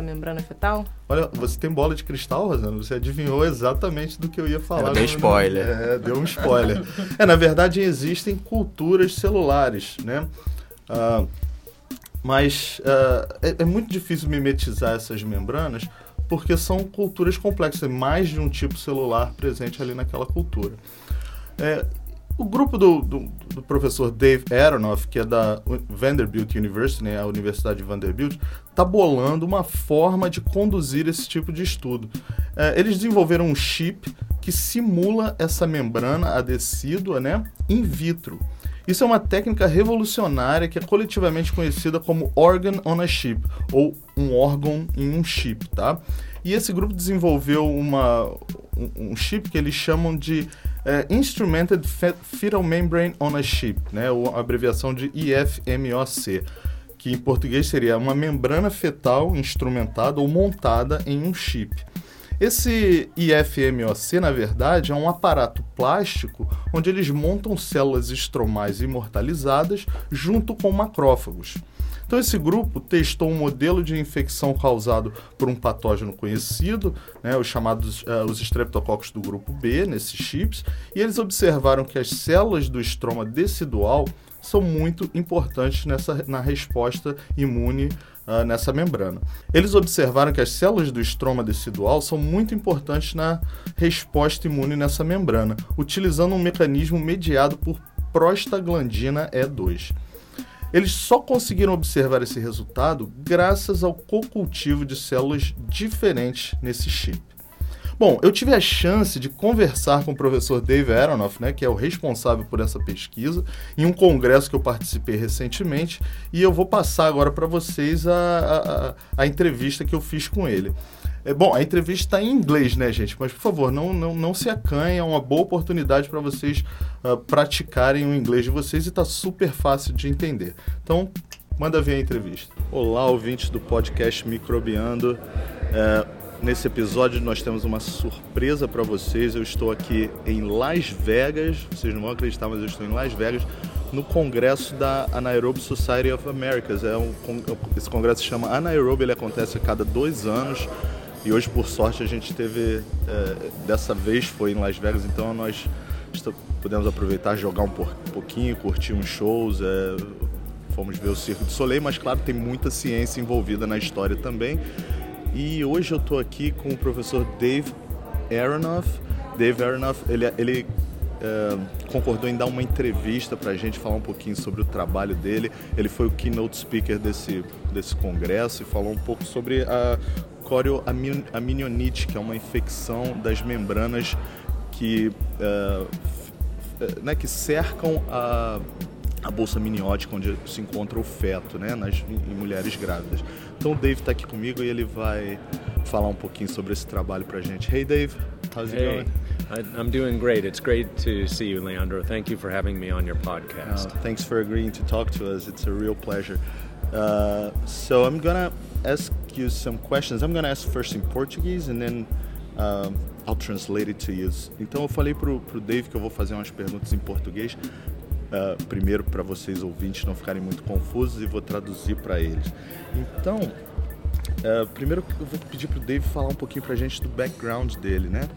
membrana fetal? Olha, você tem bola de cristal, Rosana? Você adivinhou exatamente do que eu ia falar. Deu spoiler. Deu um spoiler. Na verdade, existem culturas celulares, né? Mas é muito difícil mimetizar essas membranas, porque são culturas complexas, mais de um tipo celular presente ali naquela cultura. O grupo do professor Dave Aronoff, que é da Vanderbilt University, né, a Universidade de Vanderbilt, está bolando uma forma de conduzir esse tipo de estudo. Eles desenvolveram um chip que simula essa membrana adecídua, né, in vitro. Isso é uma técnica revolucionária que é coletivamente conhecida como organ on a chip, ou um órgão em um chip, tá? E esse grupo desenvolveu um chip que eles chamam de Instrumented Fetal Membrane on a chip, né? Ou a abreviação de IFMOC, que em português seria uma membrana fetal instrumentada ou montada em um chip. Esse IFMOC, na verdade, é um aparato plástico onde eles montam células estromais imortalizadas junto com macrófagos. Então, esse grupo testou um modelo de infecção causado por um patógeno conhecido, né, os chamados os estreptococos do grupo B, nesses chips, e eles observaram que as células do estroma decidual são muito importantes na resposta imune nessa membrana. Eles observaram que as células do estroma decidual são muito importantes na resposta imune nessa membrana, utilizando um mecanismo mediado por prostaglandina E2. Eles só conseguiram observar esse resultado graças ao co-cultivo de células diferentes nesse chip. Bom, eu tive a chance de conversar com o professor Dave Aronoff, né, que é o responsável por essa pesquisa, em um congresso que eu participei recentemente, e eu vou passar agora para vocês a entrevista que eu fiz com ele. Bom, a entrevista está em inglês, né, gente? Mas, por favor, não se acanhem, é uma boa oportunidade para vocês praticarem o inglês de vocês e está super fácil de entender. Então, manda ver a entrevista. Olá, ouvintes do podcast Microbiando. Nesse episódio nós temos uma surpresa para vocês. Eu estou aqui em Las Vegas, vocês não vão acreditar, mas eu estou em Las Vegas, no congresso da Anaerobe Society of Americas. Esse congresso se chama Anaerobe, ele acontece a cada 2 anos e hoje, por sorte, a gente teve, dessa vez foi em Las Vegas, então nós pudemos aproveitar, jogar um pouquinho, curtir uns shows, fomos ver o Cirque du Soleil, mas claro, tem muita ciência envolvida na história também. E hoje eu estou aqui com o professor Dave Aronoff. Dave Aronoff, ele concordou em dar uma entrevista para a gente, falar um pouquinho sobre o trabalho dele. Ele foi o keynote speaker desse congresso e falou um pouco sobre a corioaminionite, que é uma infecção das membranas que cercam a bolsa miniótica onde se encontra o feto, né, em mulheres grávidas. Então o Dave está aqui comigo e ele vai falar um pouquinho sobre esse trabalho para a gente. Hey Dave, how's it going? I'm doing great. It's great to see you, Leandro. Thank you for having me on your podcast. Thanks for agreeing to talk to us. It's a real pleasure. So I'm gonna ask you some questions. I'm gonna ask first in Portuguese and then I'll translate it to you. Então eu falei pro Dave que eu vou fazer umas perguntas em português. Primeiro, para vocês ouvintes não ficarem muito confusos, e vou traduzir para eles. Então, primeiro eu vou pedir para o Dave falar um pouquinho para a gente do background dele, né?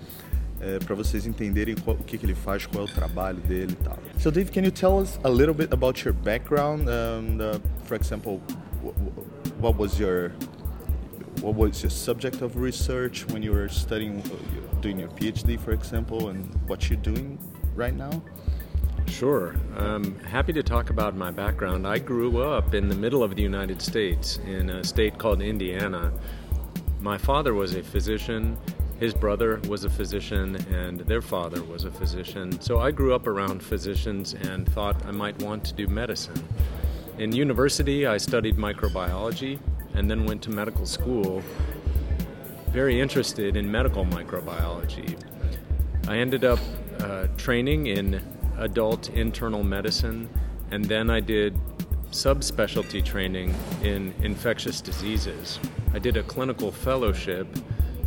Para vocês entenderem o que ele faz, qual é o trabalho dele e tal. So, Dave, can you tell us a little bit about your background? For example, what was your subject of research when you were studying, doing your PhD, for example, and what you're doing right now? Sure. I'm happy to talk about my background. I grew up in the middle of the United States in a state called Indiana. My father was a physician, his brother was a physician, and their father was a physician. So I grew up around physicians and thought I might want to do medicine. In university, I studied microbiology and then went to medical school, very interested in medical microbiology. I ended up training in adult internal medicine, and then I did subspecialty training in infectious diseases. I did a clinical fellowship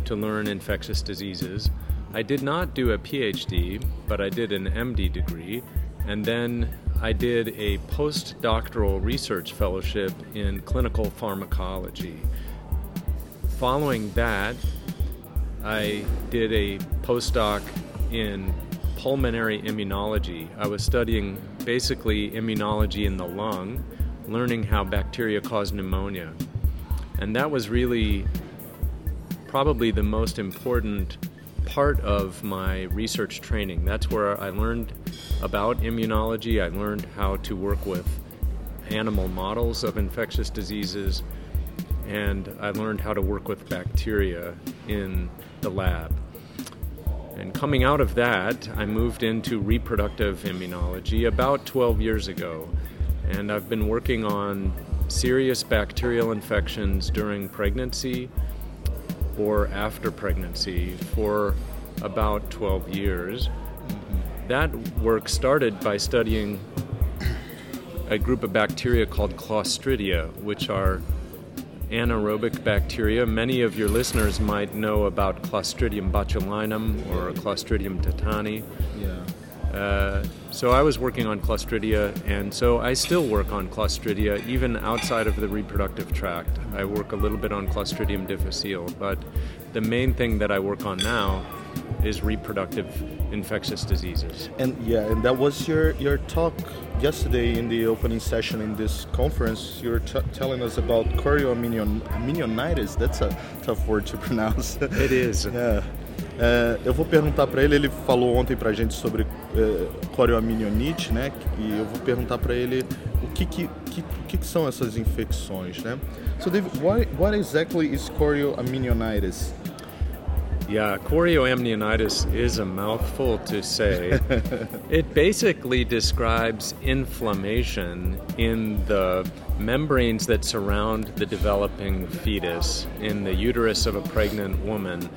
to learn infectious diseases. I did not do a PhD, but I did an MD degree, and then I did a postdoctoral research fellowship in clinical pharmacology. Following that, I did a postdoc in pulmonary immunology. I was studying basically immunology in the lung, learning how bacteria cause pneumonia. And that was really probably the most important part of my research training. That's where I learned about immunology. I learned how to work with animal models of infectious diseases, and I learned how to work with bacteria in the lab. And coming out of that, I moved into reproductive immunology about 12 years ago, and I've been working on serious bacterial infections during pregnancy or after pregnancy for about 12 years. That work started by studying a group of bacteria called Clostridia, which are anaerobic bacteria. Many of your listeners might know about Clostridium botulinum or Clostridium tetani. Yeah. So I was working on Clostridia, and so I still work on Clostridia, even outside of the reproductive tract. I work a little bit on Clostridium difficile, but the main thing that I work on now is reproductive infectious diseases. And that was your talk yesterday in the opening session in this conference. You were telling us about chorioamnionitis. That's a tough word to pronounce. It is. Yeah. Eu vou perguntar para ele. Ele falou ontem para a gente sobre chorioamnionite, né? E eu vou perguntar para ele o que são essas infecções, né? So, Dave, what exactly is chorioamnionitis? Yeah, chorioamnionitis is a mouthful to say. It basically describes inflammation in the membranes that surround the developing fetus in the uterus of a pregnant woman.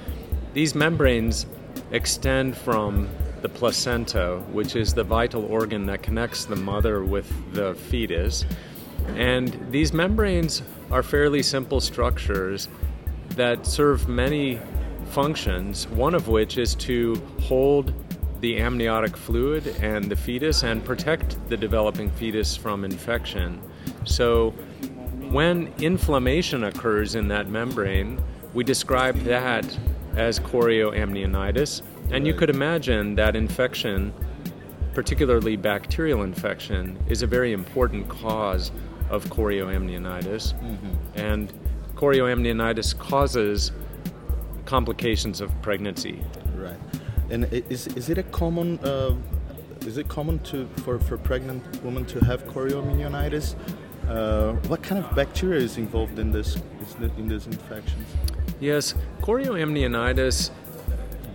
These membranes extend from the placenta, which is the vital organ that connects the mother with the fetus. And these membranes are fairly simple structures that serve many functions, one of which is to hold the amniotic fluid and the fetus and protect the developing fetus from infection. So when inflammation occurs in that membrane, we describe that as chorioamnionitis, and you could imagine that infection, particularly bacterial infection, is a very important cause of chorioamnionitis. Mm-hmm. And chorioamnionitis causes complications of pregnancy. Right. And is it common for pregnant women to have chorioamnionitis? What kind of bacteria is involved in these infections? Yes, chorioamnionitis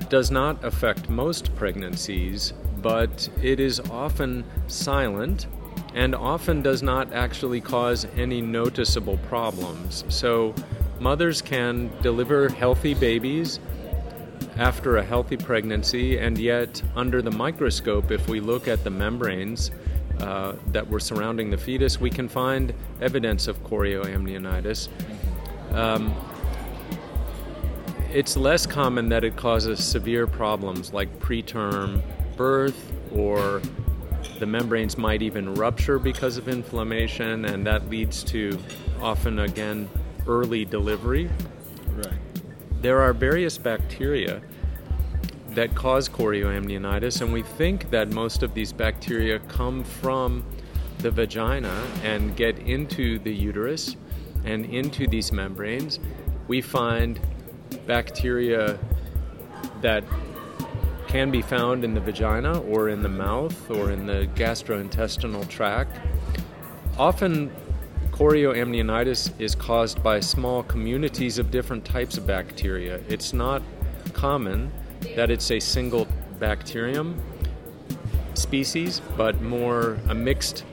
does not affect most pregnancies, but it is often silent and often does not actually cause any noticeable problems. So mothers can deliver healthy babies after a healthy pregnancy, and yet under the microscope, if we look at the membranes that were surrounding the fetus, we can find evidence of chorioamnionitis. It's less common that it causes severe problems like preterm birth, or the membranes might even rupture because of inflammation, and that leads to often, again, early delivery. Right. There are various bacteria that cause chorioamnionitis, and we think that most of these bacteria come from the vagina and get into the uterus and into these membranes. We find bacteria that can be found in the vagina or in the mouth or in the gastrointestinal tract. Often chorioamnionitis is caused by small communities of different types of bacteria. It's not common that it's a single bacterium species, but more a mixed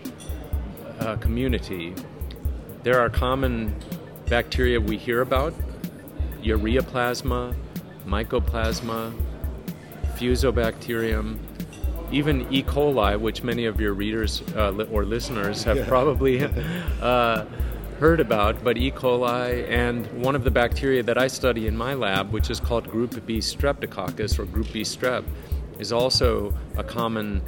community. There are common bacteria we hear about: ureaplasma, mycoplasma, fusobacterium, even E. coli, which many of your readers or listeners have probably heard about, but E. coli and one of the bacteria that I study in my lab, which is called group B streptococcus or group B strep, is also a common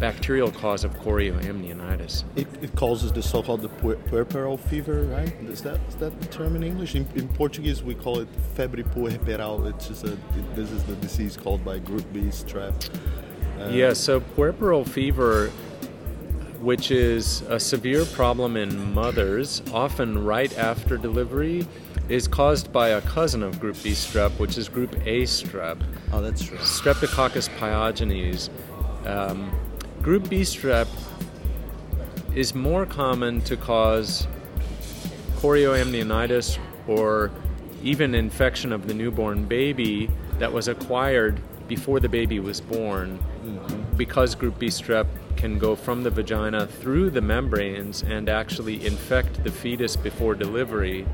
bacterial cause of chorioamnionitis. It causes the so-called the puerperal fever, right? Is that the term in English? In Portuguese, we call it febre puerperal. It's just this is the disease caused by group B strep. So puerperal fever, which is a severe problem in mothers, often right after delivery, is caused by a cousin of group B strep, which is group A strep. Oh, that's true. Streptococcus pyogenes. Group B strep is more common to cause chorioamnionitis or even infection of the newborn baby that was acquired before the baby was born, because group B strep can go from the vagina through the membranes and actually infect the fetus before delivery.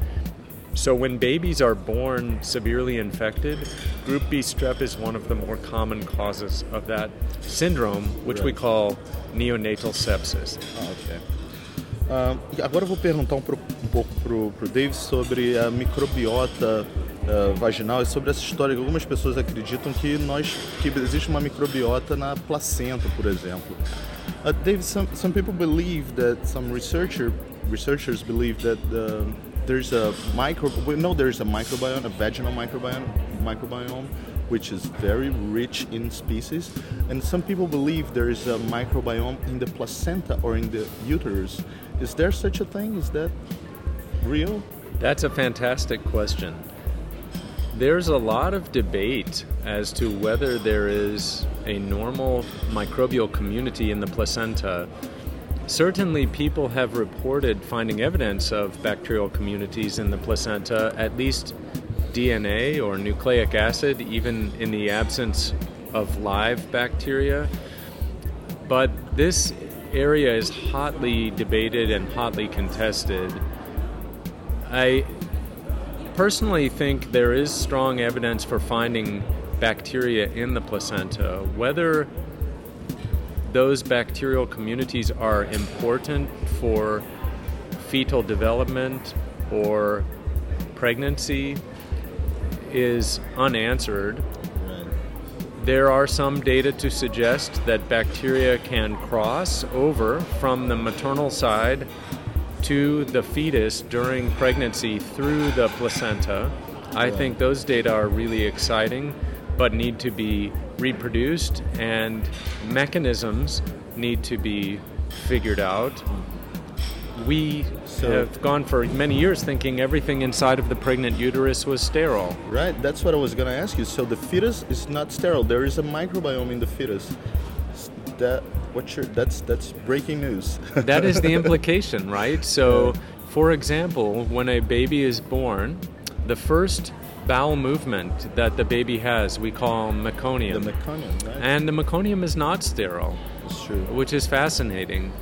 So when babies are born severely infected, group B strep is one of the more common causes of that syndrome, which we call neonatal sepsis. Okay. Agora eu vou perguntar um pouco pro Dave sobre a microbiota vaginal e sobre essa história que algumas pessoas acreditam que existe uma microbiota na placenta, por exemplo. Dave, some people believe that some researchers believe that there's a microbiome, a vaginal microbiome, which is very rich in species, and some people believe there is a microbiome in the placenta or in the uterus. Is there such a thing? Is that real? That's a fantastic question. There's a lot of debate as to whether there is a normal microbial community in the placenta. Certainly, people have reported finding evidence of bacterial communities in the placenta, at least DNA or nucleic acid, even in the absence of live bacteria. But this area is hotly debated and hotly contested. I personally think there is strong evidence for finding bacteria in the placenta. Whether those bacterial communities are important for fetal development or pregnancy is unanswered. There are some data to suggest that bacteria can cross over from the maternal side to the fetus during pregnancy through the placenta. I think those data are really exciting, but need to be reproduced and mechanisms need to be figured out. We have gone for many years thinking everything inside of the pregnant uterus was sterile. Right, that's what I was going to ask you. So the fetus is not sterile. There is a microbiome in the fetus. That's breaking news. That is the implication, right? So, for example, when a baby is born, the first bowel movement that the baby has, we call meconium. The meconium, right? And the meconium is not sterile. That's true. Which is fascinating.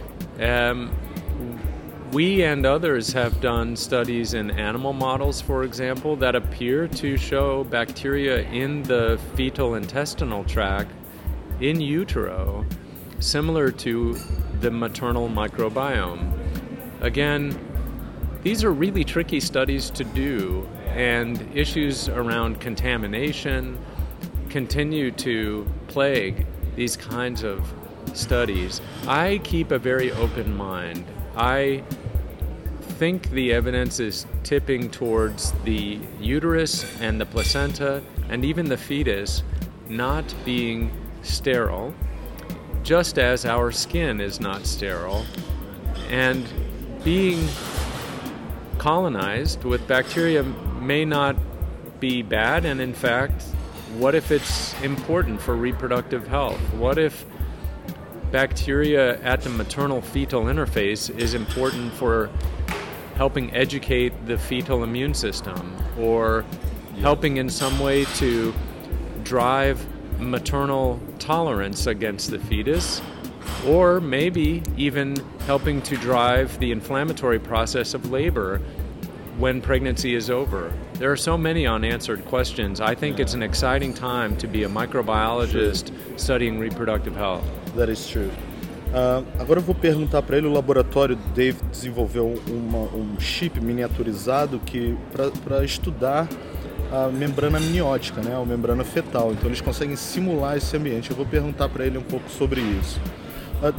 We and others have done studies in animal models, for example, that appear to show bacteria in the fetal intestinal tract in utero, similar to the maternal microbiome. Again, these are really tricky studies to do, and issues around contamination continue to plague these kinds of studies. I keep a very open mind. I think the evidence is tipping towards the uterus and the placenta and even the fetus not being sterile, just as our skin is not sterile, and being colonized with bacteria may not be bad, and in fact, what if it's important for reproductive health? What if bacteria at the maternal-fetal interface is important for helping educate the fetal immune system, or helping in some way to drive maternal tolerance against the fetus, or maybe even helping to drive the inflammatory process of labor when pregnancy is over? There are so many unanswered questions. I think it's an exciting time to be a microbiologist studying reproductive health. That is true. Agora eu vou perguntar para ele, o laboratório do Dave desenvolveu um chip miniaturizado para estudar a membrana amniótica, né, a membrana fetal. Então eles conseguem simular esse ambiente. Eu vou perguntar para ele um pouco sobre isso.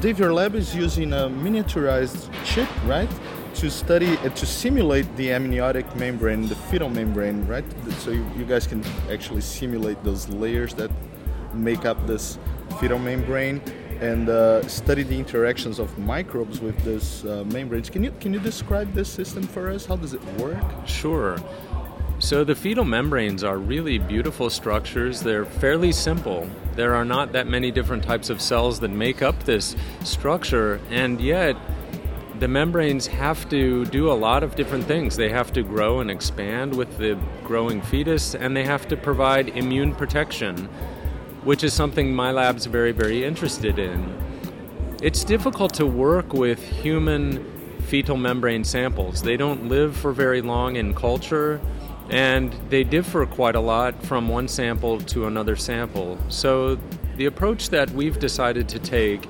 Dave, your lab is using a miniaturized chip, right? To study, to simulate the amniotic membrane, the fetal membrane, right? So you guys can actually simulate those layers that make up this fetal membrane and study the interactions of microbes with this membranes. Can you describe this system for us? How does it work? Sure. So the fetal membranes are really beautiful structures. They're fairly simple. There are not that many different types of cells that make up this structure, and yet the membranes have to do a lot of different things. They have to grow and expand with the growing fetus, and they have to provide immune protection, which is something my lab's very, very interested in. It's difficult to work with human fetal membrane samples. They don't live for very long in culture, and they differ quite a lot from one sample to another sample. So the approach that we've decided to take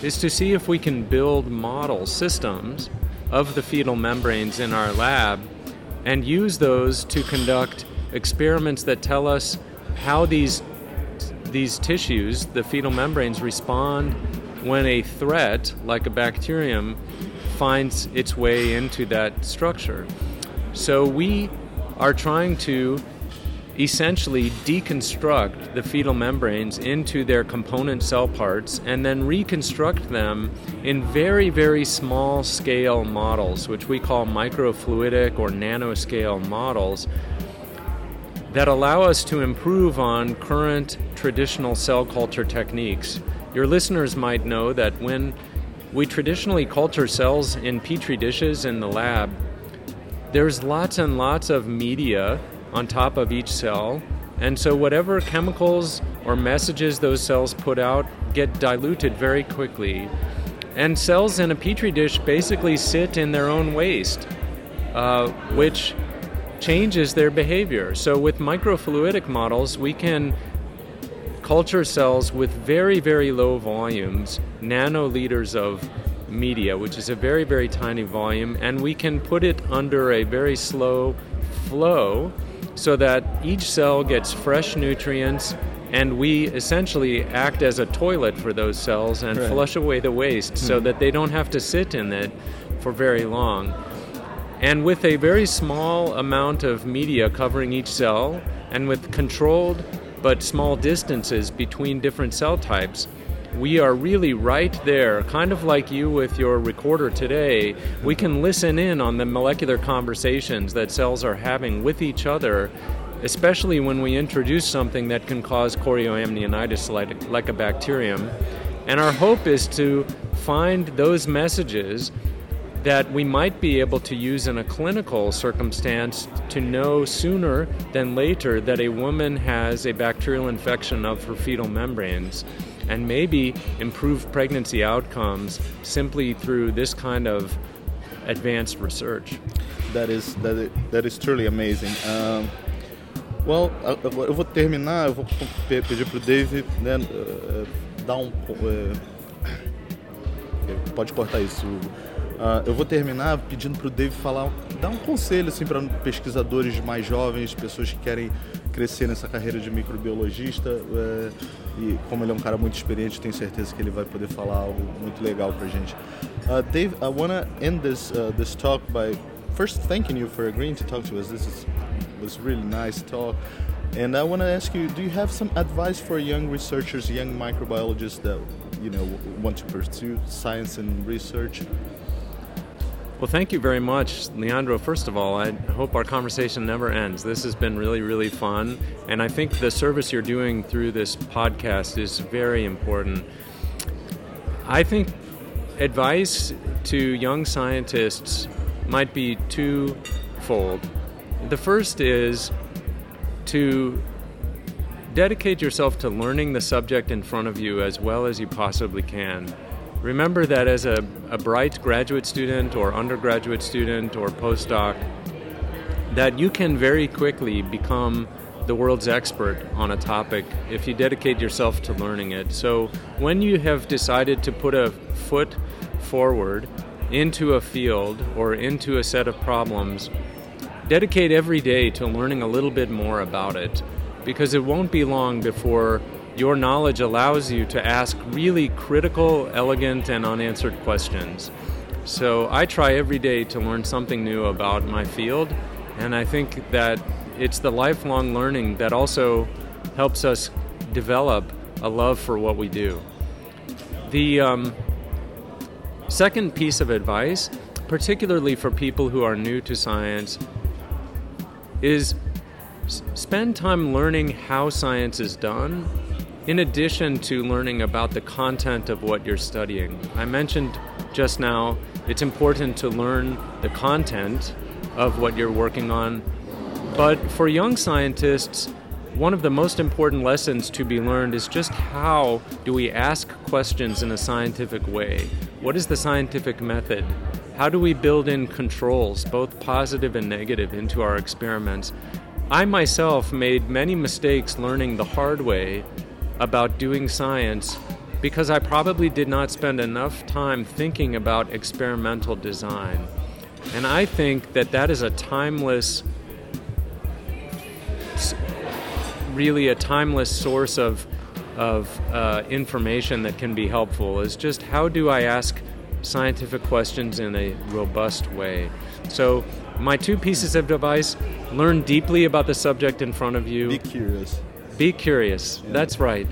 is to see if we can build model systems of the fetal membranes in our lab and use those to conduct experiments that tell us how these tissues, the fetal membranes, respond when a threat, like a bacterium, finds its way into that structure. So we are trying to essentially deconstruct the fetal membranes into their component cell parts and then reconstruct them in very, very small scale models, which we call microfluidic or nanoscale models, that allow us to improve on current traditional cell culture techniques. Your listeners might know that when we traditionally culture cells in petri dishes in the lab, there's lots and lots of media on top of each cell, and so whatever chemicals or messages those cells put out get diluted very quickly. And cells in a petri dish basically sit in their own waste, which changes their behavior. So with microfluidic models, we can culture cells with very, very low volumes, nanoliters of media, which is a very, very tiny volume, and we can put it under a very slow flow so that each cell gets fresh nutrients, and we essentially act as a toilet for those cells and flush away the waste so that they don't have to sit in it for very long. And with a very small amount of media covering each cell, and with controlled but small distances between different cell types, we are really right there, kind of like you with your recorder today. We can listen in on the molecular conversations that cells are having with each other, especially when we introduce something that can cause chorioamnionitis like a bacterium. And our hope is to find those messages that we might be able to use in a clinical circumstance to know sooner than later that a woman has a bacterial infection of her fetal membranes, and maybe improve pregnancy outcomes simply through this kind of advanced research. That is truly amazing. Well, agora eu vou terminar, eu vou pedir pro Dave, né, dar um pode cortar isso. Eu vou terminar pedindo pro Dave dar um conselho assim para pesquisadores mais jovens, pessoas que querem crescer nessa carreira de microbiologista, e como ele é um cara muito experiente, tenho certeza que ele vai poder falar algo muito legal pra gente. Dave, I want to end this talk by first thanking you for agreeing to talk to us. This was a really nice talk, and I want to ask you, do you have some advice for young researchers, young microbiologists that want to pursue science and research? Well, thank you very much, Leandro. First of all, I hope our conversation never ends. This has been really, really fun, and I think the service you're doing through this podcast is very important. I think advice to young scientists might be twofold. The first is to dedicate yourself to learning the subject in front of you as well as you possibly can. Remember that as a bright graduate student or undergraduate student or postdoc, that you can very quickly become the world's expert on a topic if you dedicate yourself to learning it. So when you have decided to put a foot forward into a field or into a set of problems, dedicate every day to learning a little bit more about it, because it won't be long before your knowledge allows you to ask really critical, elegant, and unanswered questions. So I try every day to learn something new about my field, and I think that it's the lifelong learning that also helps us develop a love for what we do. The second piece of advice, particularly for people who are new to science, is spend time learning how science is done, in addition to learning about the content of what you're studying. I mentioned just now it's important to learn the content of what you're working on. But for young scientists, one of the most important lessons to be learned is just how do we ask questions in a scientific way? What is the scientific method? How do we build in controls, both positive and negative, into our experiments? I myself made many mistakes learning the hard way about doing science because I probably did not spend enough time thinking about experimental design. And I think that that is a timeless, really a timeless source of information that can be helpful, is just how do I ask scientific questions in a robust way. So my two pieces of advice: learn deeply about the subject in front of you. Be curious. Be curious, yeah. That's right.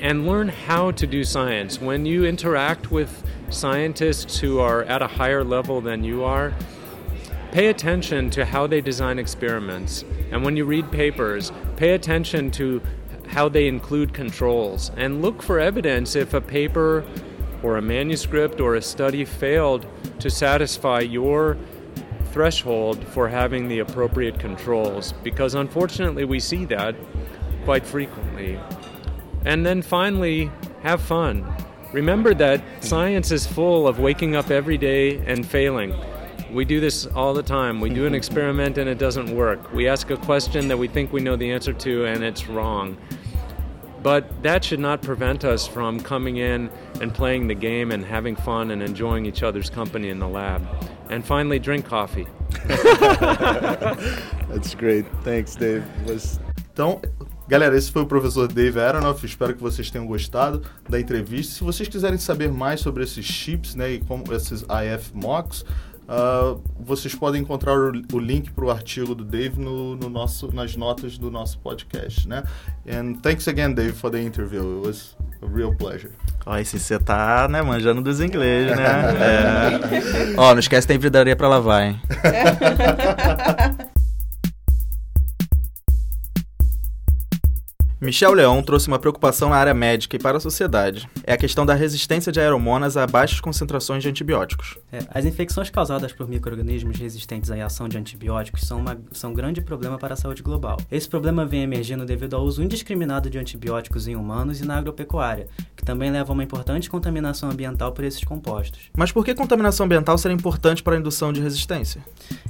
And learn how to do science. When you interact with scientists who are at a higher level than you are, pay attention to how they design experiments. And when you read papers, pay attention to how they include controls. And look for evidence if a paper or a manuscript or a study failed to satisfy your threshold for having the appropriate controls. Because unfortunately we see that quite frequently. And then finally, have fun. Remember that science is full of waking up every day and failing. We do this all the time. We do an experiment and it doesn't work. We ask a question that we think we know the answer to and it's wrong. But that should not prevent us from coming in and playing the game and having fun and enjoying each other's company in the lab. And finally, drink coffee. That's great. Thanks, Dave. Então, galera, esse foi o professor Dave Aronoff. Espero que vocês tenham gostado da entrevista. Se vocês quiserem saber mais sobre esses chips, né, e como esses IFMOCs, vocês podem encontrar o link para o artigo do Dave nas notas do nosso podcast, né? And thanks again, Dave, for the interview. It was a real pleasure. Ó, esse você tá, né, manjando dos ingleses, né? É. Ó, não esquece, tem vidraria para lavar, hein? Michel Leão trouxe uma preocupação na área médica e para a sociedade. É a questão da resistência de aeromonas a baixas concentrações de antibióticos. As infecções causadas por micro-organismos resistentes à ação de antibióticos são um grande problema para a saúde global. Esse problema vem emergindo devido ao uso indiscriminado de antibióticos em humanos e na agropecuária, que também leva a uma importante contaminação ambiental por esses compostos. Mas por que contaminação ambiental será importante para a indução de resistência?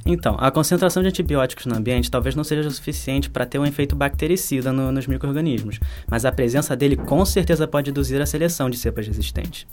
Então, a concentração de antibióticos no ambiente talvez não seja o suficiente para ter um efeito bactericida nos micro-organismos, mas a presença dele com certeza pode induzir a seleção de cepas resistentes.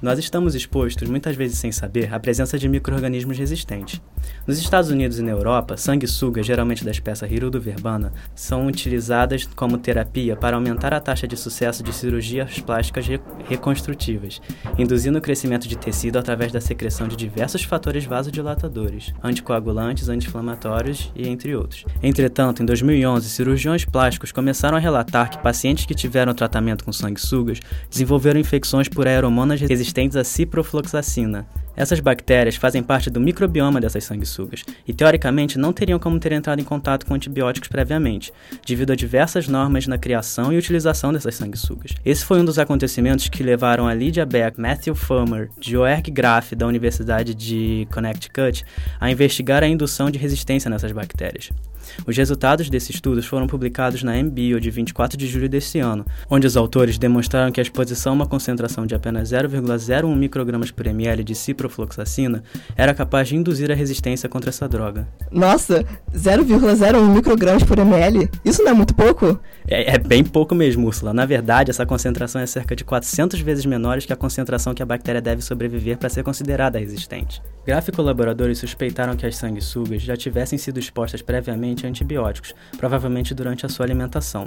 Nós estamos expostos, muitas vezes sem saber, à presença de micro-organismos resistentes. Nos Estados Unidos e na Europa, sanguessugas, geralmente da espécie Hirudo-Verbana, são utilizadas como terapia para aumentar a taxa de sucesso de cirurgias plásticas reconstrutivas, induzindo o crescimento de tecido através da secreção de diversos fatores vasodilatadores, anticoagulantes, anti-inflamatórios e entre outros. Entretanto, em 2011, cirurgiões plásticos começaram a relatar que pacientes que tiveram tratamento com sanguessugas desenvolveram infecções por aeromonas resistentes à ciprofloxacina. Essas bactérias fazem parte do microbioma dessas sanguessugas e, teoricamente, não teriam como ter entrado em contato com antibióticos previamente, devido a diversas normas na criação e utilização dessas sanguessugas. Esse foi um dos acontecimentos que levaram a Lydia Beck, Matthew Fuhrmer, Joerg Graf, da Universidade de Connecticut, a investigar a indução de resistência nessas bactérias. Os resultados desses estudos foram publicados na MBio de 24 de julho deste ano, onde os autores demonstraram que a exposição a uma concentração de apenas 0,01 microgramas por ml de ciprofloxacina era capaz de induzir a resistência contra essa droga. Nossa, 0,01 microgramas por ml? Isso não é muito pouco? É bem pouco mesmo, Úrsula. Na verdade, essa concentração é cerca de 400 vezes menores que a concentração que a bactéria deve sobreviver para ser considerada resistente. Graf e colaboradores suspeitaram que as sanguessugas já tivessem sido expostas previamente a antibióticos, provavelmente durante a sua alimentação.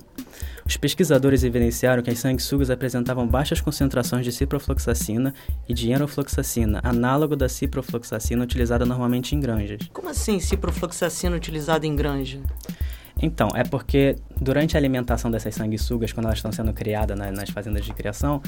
Os pesquisadores evidenciaram que as sanguessugas apresentavam baixas concentrações de ciprofloxacina e de enrofloxacina, análogo da ciprofloxacina utilizada normalmente em granjas. Como assim ciprofloxacina utilizada em granja? Então, é porque durante a alimentação dessas sanguessugas, quando elas estão sendo criadas nas fazendas de criação,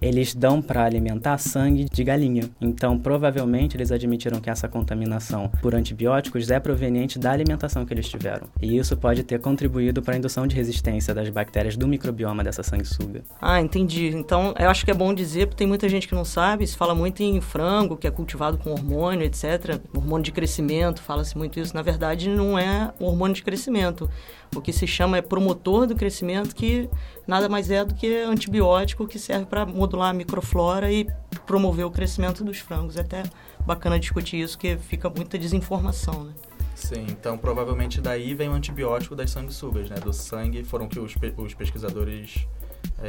eles dão para alimentar sangue de galinha. Então, provavelmente, eles admitiram que essa contaminação por antibióticos é proveniente da alimentação que eles tiveram. E isso pode ter contribuído para a indução de resistência das bactérias do microbioma dessa sanguessuga. Ah, entendi. Então, eu acho que é bom dizer, porque tem muita gente que não sabe, se fala muito em frango, que é cultivado com hormônio, etc. Hormônio de crescimento, fala-se muito isso. Na verdade, não é hormônio de crescimento. O que se chama é promotor do crescimento, que nada mais é do que antibiótico que serve para modular a microflora e promover o crescimento dos frangos. É até bacana discutir isso, que fica muita desinformação, né? Sim, então provavelmente daí vem o antibiótico das sanguessugas, né? Do sangue foram que os pesquisadores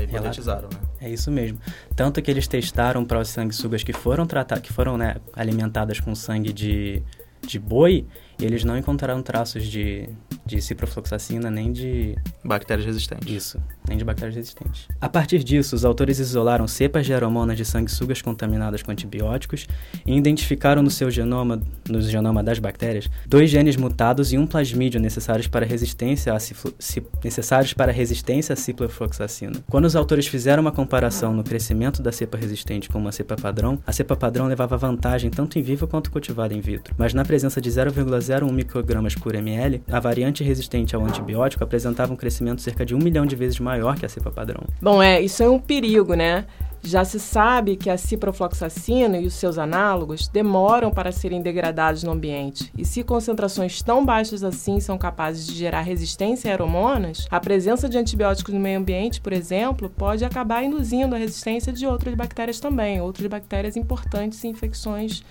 hipotetizaram, né? É isso mesmo. Tanto que eles testaram para as sanguessugas que foram alimentadas com sangue de boi, eles não encontraram traços de ciprofloxacina nem de bactérias resistentes. Isso, nem de bactérias resistentes. A partir disso, os autores isolaram cepas de aeromonas de sanguessugas contaminadas com antibióticos e identificaram no genoma das bactérias, 2 genes mutados e um plasmídio necessários para a resistência à ciprofloxacina. Quando os autores fizeram uma comparação no crescimento da cepa resistente com uma cepa padrão, a cepa padrão levava vantagem tanto em vivo quanto cultivada in vitro, mas na presença de 0,01 microgramas por ml, a variante resistente ao antibiótico apresentava um crescimento cerca de 1 milhão de vezes maior que a cepa padrão. Bom, isso é um perigo, né? Já se sabe que a ciprofloxacina e os seus análogos demoram para serem degradados no ambiente. E se concentrações tão baixas assim são capazes de gerar resistência a aeromonas, a presença de antibióticos no meio ambiente, por exemplo, pode acabar induzindo a resistência de outras bactérias também, outras bactérias importantes em infecções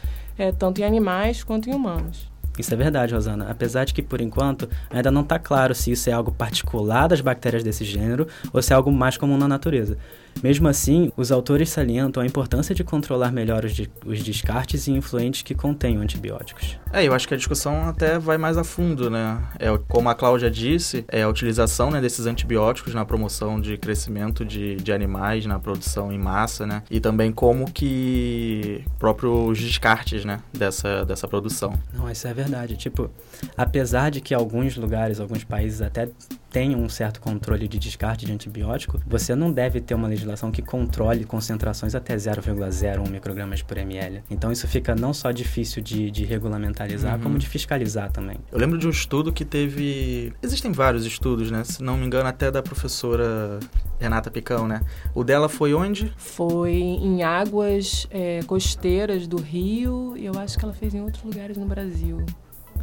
tanto em animais quanto em humanos. Isso é verdade, Rosana. Apesar de que, por enquanto, ainda não está claro se isso é algo particular das bactérias desse gênero ou se é algo mais comum na natureza. Mesmo assim, os autores salientam a importância de controlar melhor os descartes e influentes que contêm antibióticos. Eu acho que a discussão até vai mais a fundo, né? Como a Cláudia disse, a utilização, né, desses antibióticos na promoção de crescimento de animais, na produção em massa, né? E também como que próprios descartes, né, dessa produção. Não, isso é verdade. Tipo, apesar de que alguns lugares, alguns países até tem um certo controle de descarte de antibiótico, você não deve ter uma legislação que controle concentrações até 0,01 microgramas por ml. Então isso fica não só difícil de regulamentarizar, como de fiscalizar também. Eu lembro de um estudo que teve... Existem vários estudos, né? Se não me engano, até da professora Renata Picão, né? O dela foi onde? Foi em águas costeiras do Rio, e eu acho que ela fez em outros lugares no Brasil.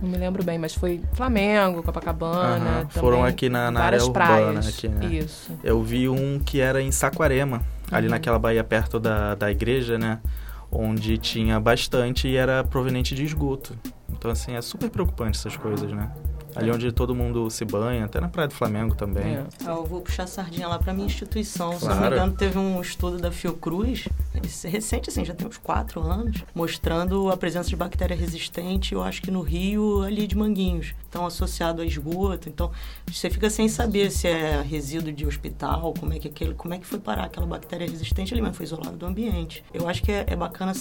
Não me lembro bem, mas foi Flamengo, Copacabana, também. Foram aqui na área urbana. Aqui, né? Isso. Eu vi um que era em Saquarema, ali naquela baía perto da igreja, né? Onde tinha bastante e era proveniente de esgoto. Então, assim, é super preocupante essas coisas, né? Ali onde todo mundo se banha, até na Praia do Flamengo também. Eu vou puxar a sardinha lá pra minha instituição. Claro. Se não me engano, teve um estudo da Fiocruz, recente assim, já tem uns 4 anos, mostrando a presença de bactéria resistente, eu acho que no Rio, ali de Manguinhos. Então, associado a esgoto. Então, você fica sem saber se é resíduo de hospital, como é que foi parar aquela bactéria resistente ali, mas foi isolado do ambiente. Eu acho que é bacana,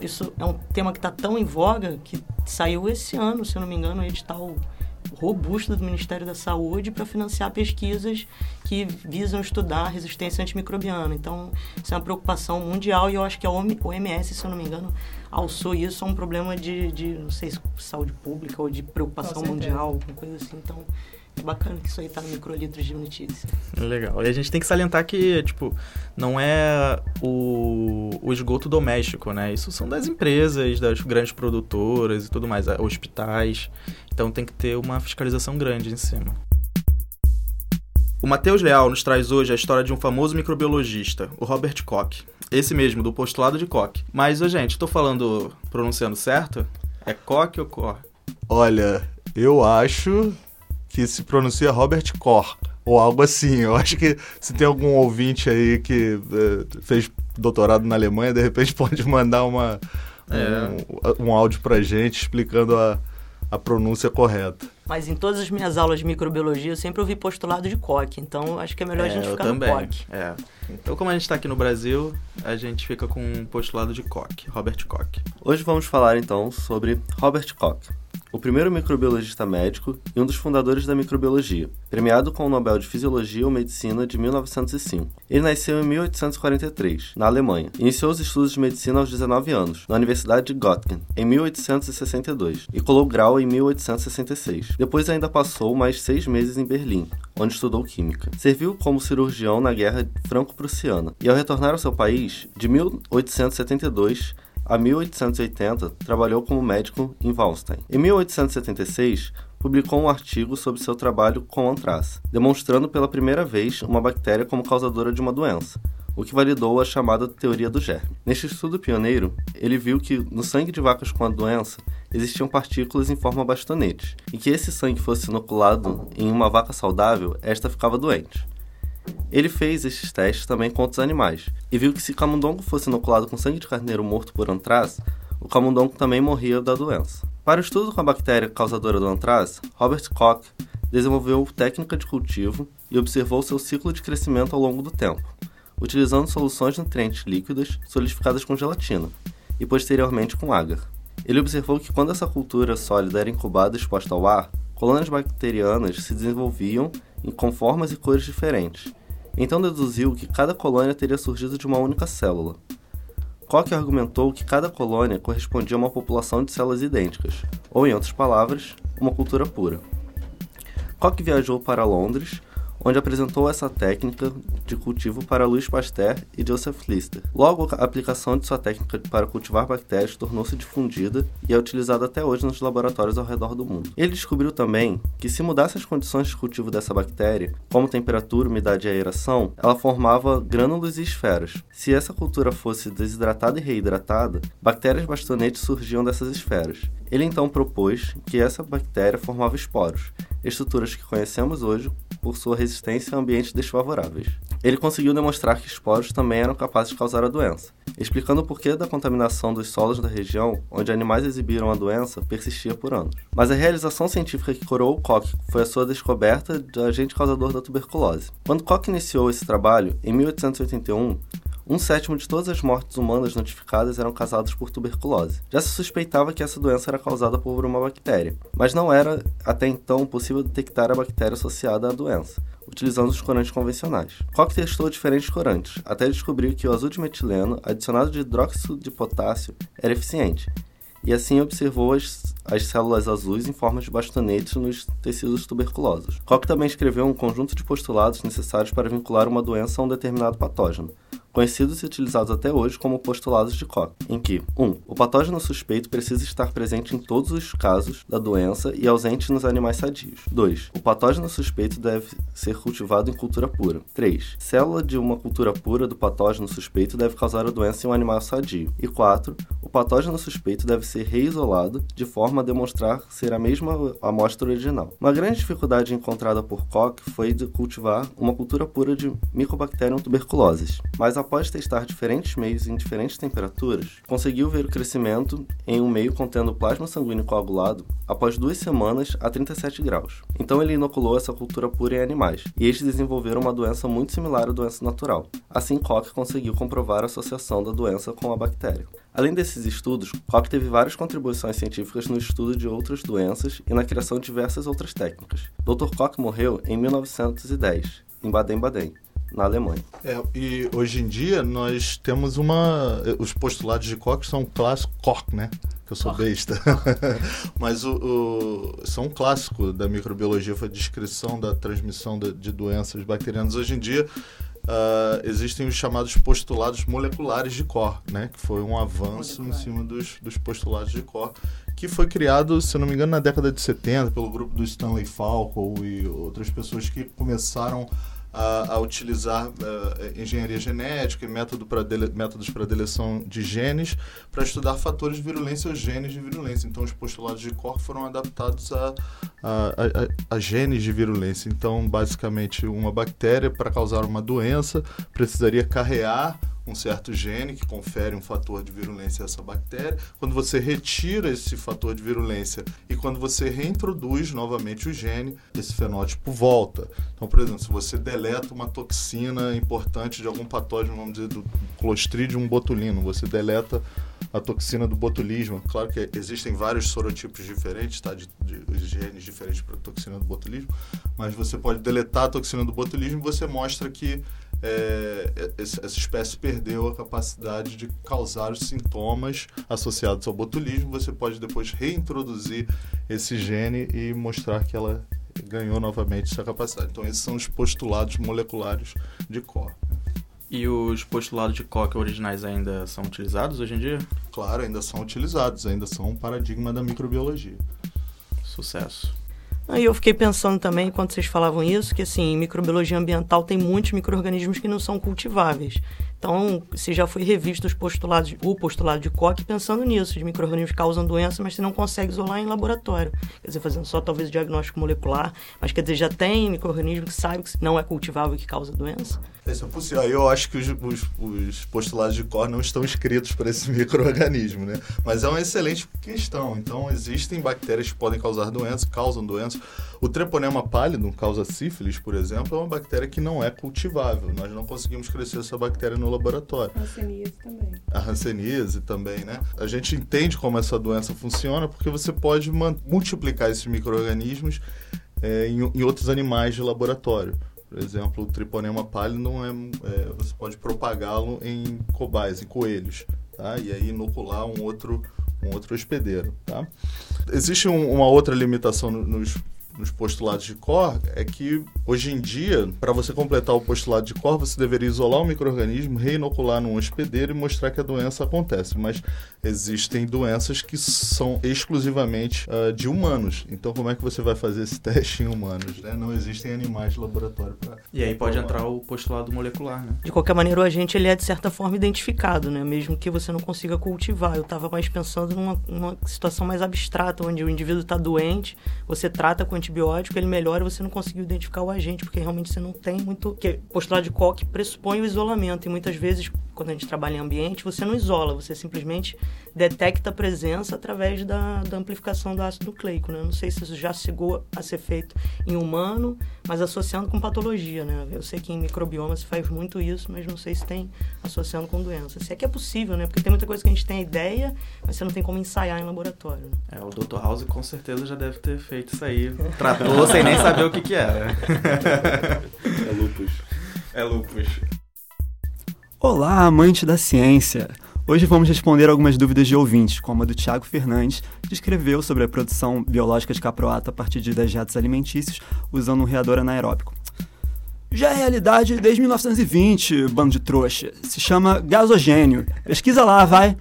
isso é um tema que tá tão em voga, que saiu esse ano, se eu não me engano, o edital robusta do Ministério da Saúde para financiar pesquisas que visam estudar a resistência antimicrobiana. Então, isso é uma preocupação mundial e eu acho que a OMS, se eu não me engano, alçou isso a um problema de não sei, saúde pública ou de preocupação mundial, alguma coisa assim. Então, Bacana que isso aí tá no microlitros de notícia. Legal. E a gente tem que salientar que, tipo, não é o esgoto doméstico, né? Isso são das empresas, das grandes produtoras e tudo mais, hospitais. Então tem que ter uma fiscalização grande em cima. O Matheus Leão nos traz hoje a história de um famoso microbiologista, o Robert Koch. Esse mesmo, do postulado de Koch. Mas, gente, tô falando, pronunciando certo? É Koch ou Koch? Olha, eu acho que se pronuncia Robert Koch, ou algo assim. Eu acho que se tem algum ouvinte aí que fez doutorado na Alemanha, de repente pode mandar um áudio pra gente explicando a pronúncia correta. Mas em todas as minhas aulas de microbiologia eu sempre ouvi postulado de Koch, então acho que é melhor a gente ficar também. No Koch. É. Então, como a gente está aqui no Brasil, a gente fica com um postulado de Koch, Robert Koch. Hoje vamos falar então sobre Robert Koch, o primeiro microbiologista médico e um dos fundadores da microbiologia, premiado com o Nobel de Fisiologia ou Medicina de 1905. Ele nasceu em 1843, na Alemanha. Iniciou os estudos de medicina aos 19 anos, na Universidade de Göttingen, em 1862, e colou grau em 1866. Depois ainda passou mais 6 meses em Berlim, onde estudou química. Serviu como cirurgião na Guerra Franco-Prussiana, e ao retornar ao seu país, de 1872, a 1880, trabalhou como médico em Walstein. Em 1876, publicou um artigo sobre seu trabalho com antraz, demonstrando pela primeira vez uma bactéria como causadora de uma doença, o que validou a chamada teoria do germe. Neste estudo pioneiro, ele viu que no sangue de vacas com a doença existiam partículas em forma bastonete, e que esse sangue fosse inoculado em uma vaca saudável, esta ficava doente. Ele fez estes testes também com outros animais, e viu que se camundongo fosse inoculado com sangue de carneiro morto por antraz, o camundongo também morria da doença. Para o estudo com a bactéria causadora do antraz, Robert Koch desenvolveu técnica de cultivo e observou seu ciclo de crescimento ao longo do tempo, utilizando soluções de nutrientes líquidas solidificadas com gelatina, e posteriormente com ágar. Ele observou que quando essa cultura sólida era incubada e exposta ao ar, colônias bacterianas se desenvolviam com formas e cores diferentes. Então deduziu que cada colônia teria surgido de uma única célula. Koch argumentou que cada colônia correspondia a uma população de células idênticas, ou em outras palavras, uma cultura pura. Koch viajou para Londres, onde apresentou essa técnica de cultivo para Louis Pasteur e Joseph Lister. Logo, a aplicação de sua técnica para cultivar bactérias tornou-se difundida e é utilizada até hoje nos laboratórios ao redor do mundo. Ele descobriu também que se mudasse as condições de cultivo dessa bactéria, como temperatura, umidade e aeração, ela formava grânulos e esferas. Se essa cultura fosse desidratada e reidratada, bactérias bastonetes surgiam dessas esferas. Ele então propôs que essa bactéria formava esporos, estruturas que conhecemos hoje por sua resistência a ambientes desfavoráveis. Ele conseguiu demonstrar que esporos também eram capazes de causar a doença, explicando o porquê da contaminação dos solos da região onde animais exibiram a doença persistia por anos. Mas a realização científica que coroou Koch foi a sua descoberta do agente causador da tuberculose. Quando Koch iniciou esse trabalho, em 1881, 1/7 de todas as mortes humanas notificadas eram causadas por tuberculose. Já se suspeitava que essa doença era causada por uma bactéria, mas não era até então possível detectar a bactéria associada à doença, utilizando os corantes convencionais. Koch testou diferentes corantes, até descobrir que o azul de metileno, adicionado de hidróxido de potássio, era eficiente, e assim observou as células azuis em forma de bastonetes nos tecidos tuberculosos. Koch também escreveu um conjunto de postulados necessários para vincular uma doença a um determinado patógeno, conhecidos e utilizados até hoje como postulados de Koch, em que 1. O patógeno suspeito precisa estar presente em todos os casos da doença e ausente nos animais sadios. 2. O patógeno suspeito deve ser cultivado em cultura pura. 3. Célula de uma cultura pura do patógeno suspeito deve causar a doença em um animal sadio. E 4. O patógeno suspeito deve ser reisolado de forma a demonstrar ser a mesma amostra original. Uma grande dificuldade encontrada por Koch foi de cultivar uma cultura pura de Mycobacterium tuberculosis, mas após testar diferentes meios em diferentes temperaturas, conseguiu ver o crescimento em um meio contendo plasma sanguíneo coagulado após 2 semanas a 37 graus. Então ele inoculou essa cultura pura em animais, e estes desenvolveram uma doença muito similar à doença natural. Assim, Koch conseguiu comprovar a associação da doença com a bactéria. Além desses estudos, Koch teve várias contribuições científicas no estudo de outras doenças e na criação de diversas outras técnicas. Dr. Koch morreu em 1910, em Baden-Baden, na Alemanha. E hoje em dia nós temos os postulados de Koch são clássicos, Koch, né? Que eu sou besta. Mas são um clássico da microbiologia, foi a descrição da transmissão de doenças bacterianas. Hoje em dia existem os chamados postulados moleculares de Koch, né? Que foi um avanço em cima dos postulados de Koch, que foi criado, se não me engano, na década de 70 pelo grupo do Stanley Falco e outras pessoas que começaram a utilizar engenharia genética e métodos para deleção de genes para estudar fatores de virulência ou genes de virulência. Então, os postulados de Koch foram adaptados a genes de virulência. Então, basicamente, uma bactéria, para causar uma doença, precisaria carrear um certo gene que confere um fator de virulência a essa bactéria. Quando você retira esse fator de virulência e quando você reintroduz novamente o gene, esse fenótipo volta. Então, por exemplo, se você deleta uma toxina importante de algum patógeno, vamos dizer, do Clostridium botulinum, você deleta a toxina do botulismo. Claro que existem vários sorotipos diferentes, tá? de genes diferentes para a toxina do botulismo, mas você pode deletar a toxina do botulismo e você mostra que essa espécie perdeu a capacidade de causar os sintomas associados ao botulismo. Você pode depois reintroduzir esse gene e mostrar que ela ganhou novamente essa capacidade. Então, esses são os postulados moleculares de Koch. E os postulados de Koch originais ainda são utilizados hoje em dia? Claro, ainda são utilizados, ainda são um paradigma da microbiologia. Sucesso. Aí eu fiquei pensando também, quando vocês falavam isso, que assim, em microbiologia ambiental tem muitos micro-organismos que não são cultiváveis. Então, se já foi revisto o postulado de Koch, pensando nisso, de micro-organismos que causam doença, mas você não consegue isolar em laboratório. Quer dizer, fazendo só talvez o diagnóstico molecular, mas quer dizer, já tem micro-organismo que sabe que não é cultivável e que causa doença? Isso é possível. Eu acho que os postulados de Koch não estão escritos para esse micro-organismo, né? Mas é uma excelente questão. Então, existem bactérias que podem causar doença, causam doença. O treponema pálido, causa sífilis, por exemplo, é uma bactéria que não é cultivável. Nós não conseguimos crescer essa bactéria no laboratório. A hanseníase também. A hanseníase também, né? A gente entende como essa doença funciona porque você pode multiplicar esses micro-organismos em outros animais de laboratório. Por exemplo, o treponema pálido, você pode propagá-lo em cobaias, em coelhos, tá? E aí inocular um outro hospedeiro, tá? Existe uma outra limitação nos postulados de Koch, é que hoje em dia, para você completar o postulado de Koch, você deveria isolar o micro-organismo, reinocular num hospedeiro e mostrar que a doença acontece. Mas existem doenças que são exclusivamente de humanos. Então, como é que você vai fazer esse teste em humanos, né? Não existem animais de laboratório para... E aí pode entrar o postulado molecular, né? De qualquer maneira, o agente ele é, de certa forma, identificado, né? Mesmo que você não consiga cultivar. Eu estava mais pensando numa situação mais abstrata, onde o indivíduo está doente, você trata com antibiótico, ele melhora e você não conseguiu identificar o agente, porque realmente você não tem muito... Porque o postulado de Koch pressupõe o isolamento, e muitas vezes, quando a gente trabalha em ambiente, você não isola, você simplesmente detecta a presença através da amplificação do ácido nucleico, né? Eu não sei se isso já chegou a ser feito em humano, mas associando com patologia, né? Eu sei que em microbioma se faz muito isso, mas não sei se tem associando com doença. Se é que é possível, né? Porque tem muita coisa que a gente tem ideia, mas você não tem como ensaiar em laboratório, né? O Dr. House com certeza já deve ter feito isso aí. Tratou sem nem saber o que era. É lúpus. É lúpus. Olá, amante da ciência! Hoje vamos responder algumas dúvidas de ouvintes, como a do Thiago Fernandes, que escreveu sobre a produção biológica de caproato a partir de dejetos alimentícios usando um reador anaeróbico. Já é realidade desde 1920, bando de trouxa. Se chama gasogênio. Pesquisa lá, vai!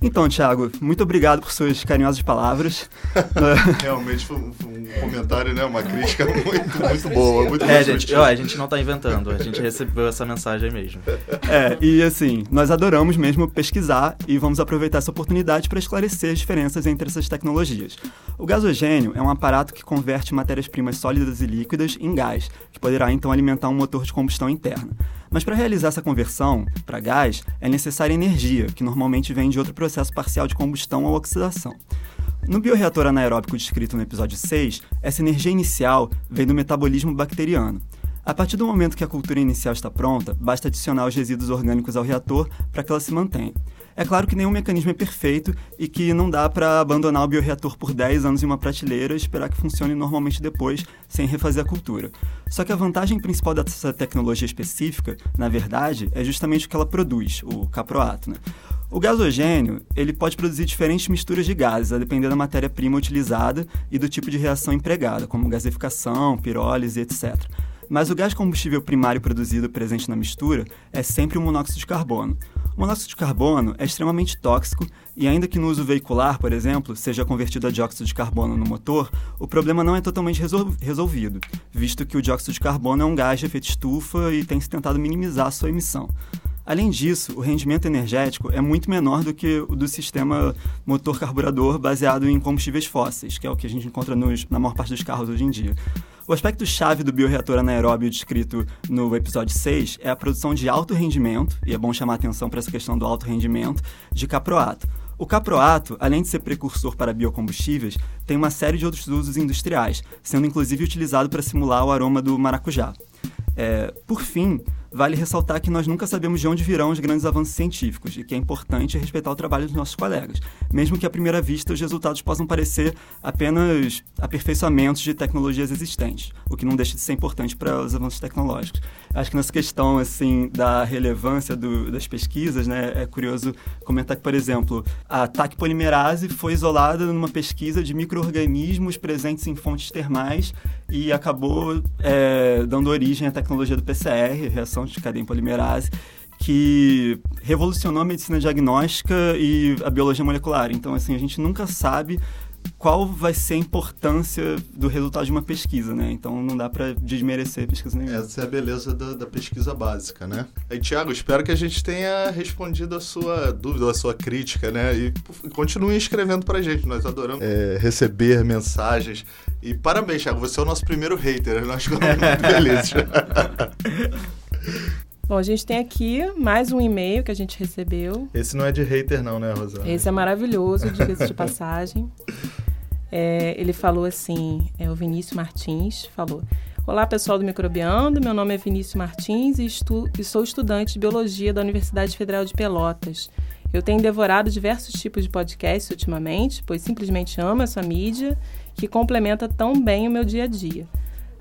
Então, Thiago, muito obrigado por suas carinhosas palavras. Realmente foi um comentário, né? Uma crítica muito boa. Muito gente, a gente não está inventando, a gente recebeu essa mensagem mesmo. E assim, nós adoramos mesmo pesquisar e vamos aproveitar essa oportunidade para esclarecer as diferenças entre essas tecnologias. O gasogênio é um aparato que converte matérias-primas sólidas e líquidas em gás, que poderá então alimentar um motor de combustão interna. Mas para realizar essa conversão para gás, é necessária energia, que normalmente vem de outro processo parcial de combustão ou oxidação. No bioreator anaeróbico descrito no episódio 6, essa energia inicial vem do metabolismo bacteriano. A partir do momento que a cultura inicial está pronta, basta adicionar os resíduos orgânicos ao reator para que ela se mantenha. É claro que nenhum mecanismo é perfeito e que não dá para abandonar o bioreator por 10 anos em uma prateleira e esperar que funcione normalmente depois, sem refazer a cultura. Só que a vantagem principal dessa tecnologia específica, na verdade, é justamente o que ela produz, o caproato, né? O gasogênio, ele pode produzir diferentes misturas de gases, a depender da matéria-prima utilizada e do tipo de reação empregada, como gasificação, pirólise, etc. Mas o gás combustível primário produzido presente na mistura é sempre o monóxido de carbono. O monóxido de carbono é extremamente tóxico e, ainda que no uso veicular, por exemplo, seja convertido a dióxido de carbono no motor, o problema não é totalmente resolvido, visto que o dióxido de carbono é um gás de efeito estufa e tem-se tentado minimizar a sua emissão. Além disso, o rendimento energético é muito menor do que o do sistema motor-carburador baseado em combustíveis fósseis, que é o que a gente encontra na maior parte dos carros hoje em dia. O aspecto-chave do bioreator anaeróbio descrito no episódio 6 é a produção de alto rendimento, e é bom chamar atenção para essa questão do alto rendimento, de caproato. O caproato, além de ser precursor para biocombustíveis, tem uma série de outros usos industriais, sendo inclusive utilizado para simular o aroma do maracujá. Por fim, vale ressaltar que nós nunca sabemos de onde virão os grandes avanços científicos e que é importante respeitar o trabalho dos nossos colegas, mesmo que à primeira vista os resultados possam parecer apenas aperfeiçoamentos de tecnologias existentes, o que não deixa de ser importante para os avanços tecnológicos. Acho que nessa questão assim, da relevância das pesquisas, né, é curioso comentar que, por exemplo, a TAC polimerase foi isolada numa pesquisa de micro-organismos presentes em fontes termais e acabou dando origem à tecnologia do PCR, reação de cadeia polimerase, que revolucionou a medicina diagnóstica e a biologia molecular. Então, assim, a gente nunca sabe qual vai ser a importância do resultado de uma pesquisa, né? Então, não dá para desmerecer a pesquisa nenhuma. Essa é a beleza da pesquisa básica, né? E, Thiago, espero que a gente tenha respondido a sua dúvida, a sua crítica, né? E continue escrevendo pra gente. Nós adoramos receber mensagens. E parabéns, Thiago, você é o nosso primeiro hater. Nós ficamos muito felizes. Bom, a gente tem aqui mais um e-mail que a gente recebeu. Esse não é de hater não, né, Rosana? Esse é maravilhoso, diga-se de passagem. Ele falou assim, o Vinícius Martins falou: Olá, pessoal do Microbiando, meu nome é Vinícius Martins e sou estudante de Biologia da Universidade Federal de Pelotas. Eu tenho devorado diversos tipos de podcasts ultimamente, pois simplesmente amo essa mídia que complementa tão bem o meu dia a dia.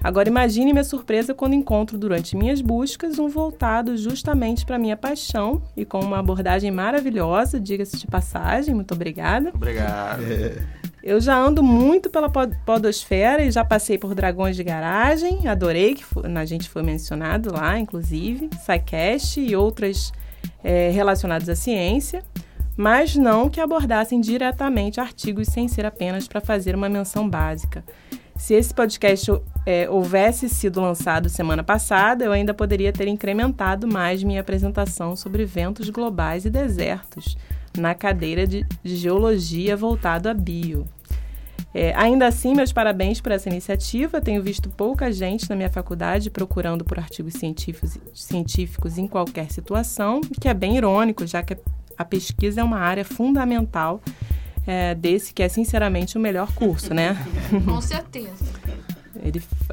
Agora imagine minha surpresa quando encontro durante minhas buscas um voltado justamente para minha paixão e com uma abordagem maravilhosa, diga-se de passagem, muito obrigada. Obrigado. Eu já ando muito pela podosfera e já passei por Dragões de Garagem, adorei, que a gente foi mencionado lá, inclusive, SciCast e outras relacionadas à ciência, mas não que abordassem diretamente artigos sem ser apenas para fazer uma menção básica. Se esse podcast houvesse sido lançado semana passada, eu ainda poderia ter incrementado mais minha apresentação sobre ventos globais e desertos na cadeira de geologia voltado a bio. Ainda assim, meus parabéns por essa iniciativa. Tenho visto pouca gente na minha faculdade procurando por artigos científicos em qualquer situação, que é bem irônico, já que a pesquisa é uma área fundamental desse que é sinceramente o melhor curso, né? Com certeza.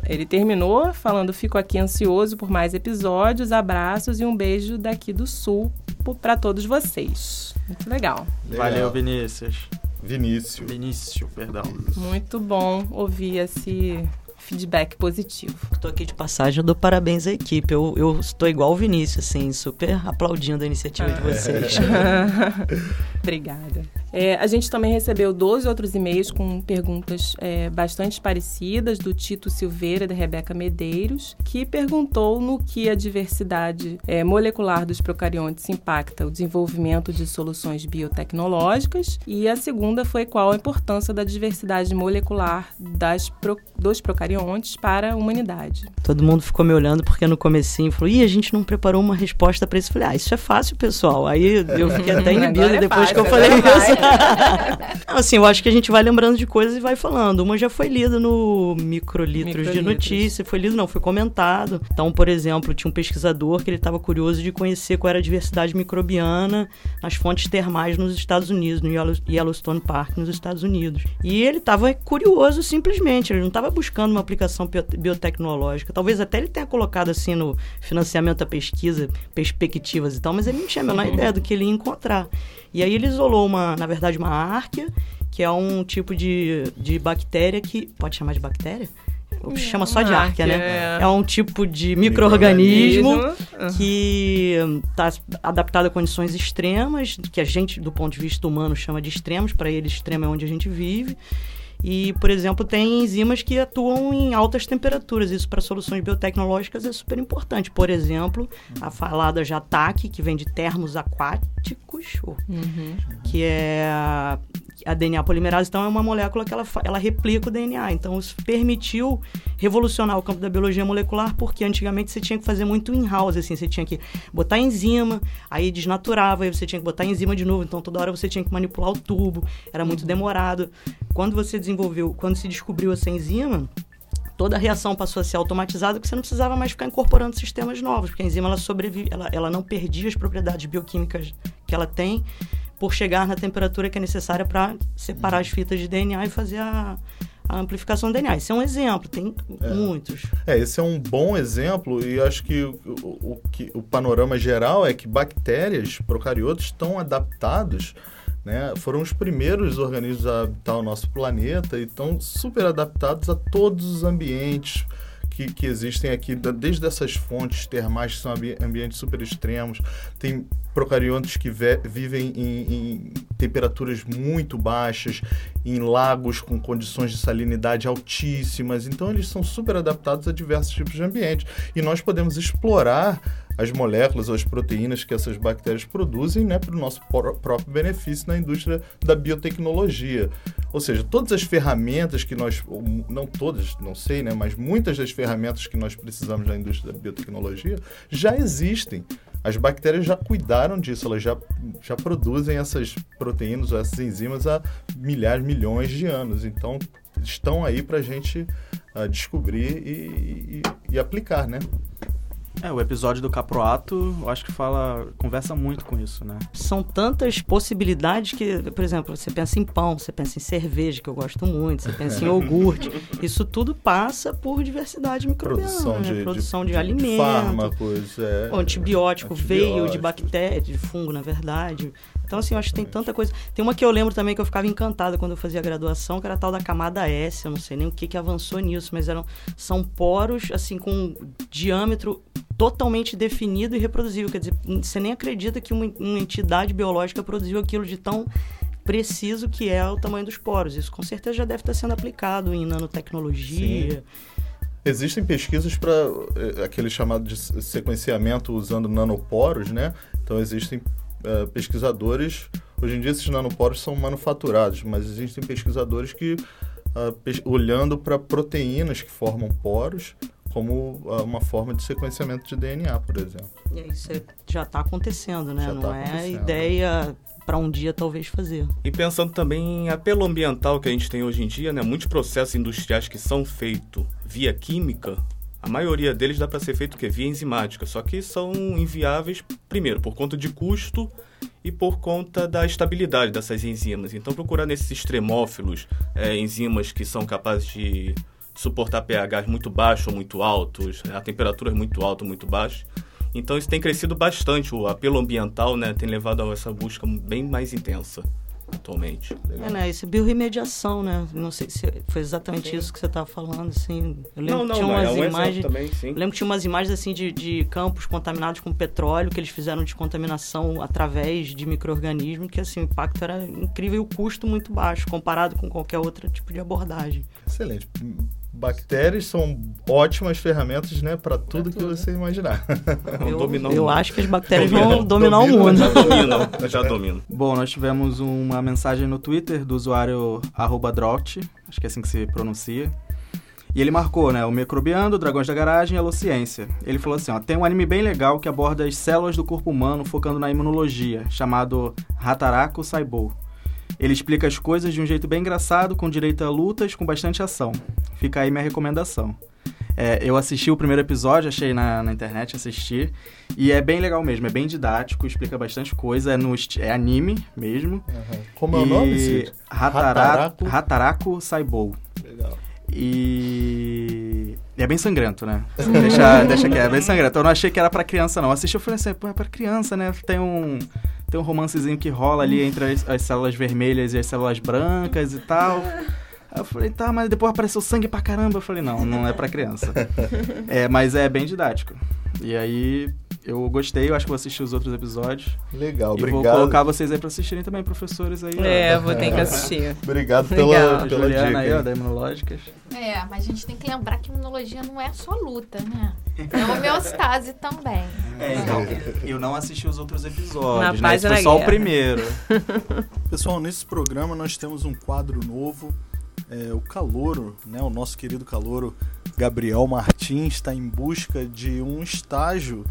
Ele terminou falando: fico aqui ansioso por mais episódios, abraços e um beijo daqui do Sul para todos vocês. Muito legal. Valeu, Vinícius, perdão. Muito bom ouvir esse feedback positivo. Estou aqui de passagem, eu dou parabéns à equipe. Eu estou igual o Vinícius, assim, super aplaudindo a iniciativa de vocês. Obrigada. A gente também recebeu 12 outros e-mails com perguntas bastante parecidas, do Tito Silveira e da Rebeca Medeiros, que perguntou no que a diversidade molecular dos procariontes impacta o desenvolvimento de soluções biotecnológicas, e a segunda foi qual a importância da diversidade molecular dos procariontes para a humanidade. Todo mundo ficou me olhando porque no comecinho falou: a gente não preparou uma resposta para isso. Falei, isso é fácil, pessoal. Aí eu fiquei até inibida depois que eu falei isso. Assim, eu acho que a gente vai lembrando de coisas e vai falando. Uma já foi lida no Microlitros de Notícia, foi lido não, foi comentado. Então, por exemplo, tinha um pesquisador que ele estava curioso de conhecer qual era a diversidade microbiana nas fontes termais nos Estados Unidos, no Yellowstone Park, nos Estados Unidos. E ele estava curioso simplesmente, ele não estava buscando uma aplicação biotecnológica. Talvez até ele tenha colocado assim no financiamento à pesquisa, perspectivas e tal, mas ele não tinha a menor ideia do que ele ia encontrar. E aí ele isolou uma, na verdade, uma árquea, que é um tipo de bactéria que... Pode chamar de bactéria? Chama só de árquea, né? É um tipo de micro-organismo. Que está adaptado a condições extremas, que a gente, do ponto de vista humano, chama de extremos. Para ele, extremo é onde a gente vive. E, por exemplo, tem enzimas que atuam em altas temperaturas. Isso para soluções biotecnológicas é super importante. Por exemplo, a falada jataque, que vem de termos aquáticos, que é a DNA polimerase. Então, é uma molécula que ela replica o DNA. Então, isso permitiu revolucionar o campo da biologia molecular, porque antigamente você tinha que fazer muito in-house, assim. Você tinha que botar enzima, aí desnaturava, aí você tinha que botar enzima de novo. Então, toda hora você tinha que manipular o tubo. Era muito demorado. Quando você quando se descobriu essa enzima, toda a reação passou a ser automatizada, porque você não precisava mais ficar incorporando sistemas novos, porque a enzima ela sobrevive, ela não perdia as propriedades bioquímicas que ela tem por chegar na temperatura que é necessária para separar as fitas de DNA e fazer a amplificação do DNA. Esse é um exemplo, tem muitos. Esse é um bom exemplo, e acho que o panorama geral é que bactérias procariotas estão adaptados, né? Foram os primeiros organismos a habitar o nosso planeta e estão super adaptados a todos os ambientes que existem aqui, desde essas fontes termais que são ambientes super extremos. Tem procariontes que vivem em temperaturas muito baixas, em lagos com condições de salinidade altíssimas. Então, eles são super adaptados a diversos tipos de ambientes. E nós podemos explorar as moléculas ou as proteínas que essas bactérias produzem, né, para o nosso próprio benefício na indústria da biotecnologia. Ou seja, todas as ferramentas que nós... Não todas, não sei, né, mas muitas das ferramentas que nós precisamos na indústria da biotecnologia já existem. As bactérias já cuidaram disso, elas já produzem essas proteínas ou essas enzimas há milhares, milhões de anos. Então, estão aí para a gente descobrir e aplicar, né? O episódio do Caproato, eu acho que conversa muito com isso, né? São tantas possibilidades que, por exemplo, você pensa em pão, você pensa em cerveja, que eu gosto muito, você pensa em iogurte. Isso tudo passa por diversidade microbiana, Produção de alimentos, fármacos, antibiótico, veio de bactéria, de fungo, na verdade. Então, assim, eu acho que tem tanta coisa. Tem uma que eu lembro também que eu ficava encantada quando eu fazia a graduação, que era a tal da camada S, eu não sei nem o que avançou nisso, mas são poros, assim, com um diâmetro totalmente definido e reproduzível. Quer dizer, você nem acredita que uma entidade biológica produziu aquilo de tão preciso que é o tamanho dos poros. Isso, com certeza, já deve estar sendo aplicado em nanotecnologia. Sim. Existem pesquisas para aquele chamado de sequenciamento usando nanoporos, né? Então, existem pesquisadores... Hoje em dia, esses nanoporos são manufaturados, mas existem pesquisadores que, olhando para proteínas que formam poros, como uma forma de sequenciamento de DNA, por exemplo. E aí isso já está acontecendo, né? Já não tá acontecendo. É ideia para um dia talvez fazer. E pensando também em apelo ambiental que a gente tem hoje em dia, né? Muitos processos industriais que são feitos via química, a maioria deles dá para ser feito o quê? Via enzimática, só que são inviáveis, primeiro, por conta de custo e por conta da estabilidade dessas enzimas. Então, procurar nesses extremófilos enzimas que são capazes de suportar pHs muito baixos ou muito altos, a temperatura é muito alta ou muito baixa. Então, isso tem crescido bastante. O apelo ambiental, né, tem levado a essa busca bem mais intensa atualmente. Né? Isso é biorremediação, né? Não sei se foi exatamente isso que você estava falando, assim. Eu lembro que tinha umas imagens. Lembro que tinha umas imagens assim de campos contaminados com petróleo, que eles fizeram de contaminação através de micro-organismos, que assim, o impacto era incrível e o custo muito baixo, comparado com qualquer outro tipo de abordagem. Excelente. Bactérias são ótimas ferramentas, né, para tudo que você imaginar. Eu acho que as bactérias vão dominar o mundo. Já dominam. Bom, nós tivemos uma mensagem no Twitter do usuário @draught, acho que é assim que se pronuncia. E ele marcou, né, o Microbiando, o Dragões da Garagem e a Alociência. Ele falou assim, ó, tem um anime bem legal que aborda as células do corpo humano focando na imunologia, chamado Hataraku Saibou. Ele explica as coisas de um jeito bem engraçado, com direito a lutas, com bastante ação. Fica aí minha recomendação. Eu assisti o primeiro episódio, achei na internet, assisti, e é bem legal mesmo, é bem didático, explica bastante coisa, é anime mesmo. Uhum. Como é o nome, Cid? Hataraku Saibou. Legal. E é bem sangrento, né? Deixa que é bem sangrento. Eu não achei que era pra criança, não. Eu assisti e falei assim, pô, é pra criança, né? Tem um romancezinho que rola ali entre as células vermelhas e as células brancas e tal. Eu falei, tá, mas depois apareceu sangue pra caramba. Eu falei, não é pra criança. Mas é bem didático. E aí, eu gostei, eu acho que vou assistir os outros episódios. Legal, obrigado. E vou colocar vocês aí pra assistirem também, professores aí. Vou ter que assistir. Obrigado pela Juliana dica. Aí, ó, da Imunológicas. Mas a gente tem que lembrar que imunologia não é só luta, né? É homeostase também. Então, eu não assisti os outros episódios, né? Foi só o primeiro. Pessoal, nesse programa nós temos um quadro novo. O calouro, né, o nosso querido calouro Gabriel Martins está em busca de um estágio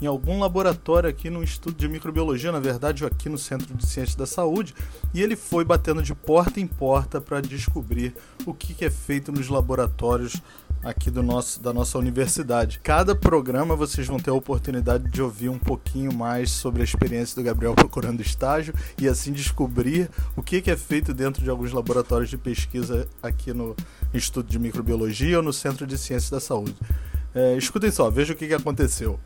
em algum laboratório aqui no Instituto de Microbiologia, na verdade aqui no Centro de Ciências da Saúde, e ele foi batendo de porta em porta para descobrir o que é feito nos laboratórios aqui da nossa universidade. Cada programa vocês vão ter a oportunidade de ouvir um pouquinho mais sobre a experiência do Gabriel procurando estágio e assim descobrir o que é feito dentro de alguns laboratórios de pesquisa aqui no Instituto de Microbiologia ou no Centro de Ciências da Saúde. Escutem só, vejam o que aconteceu.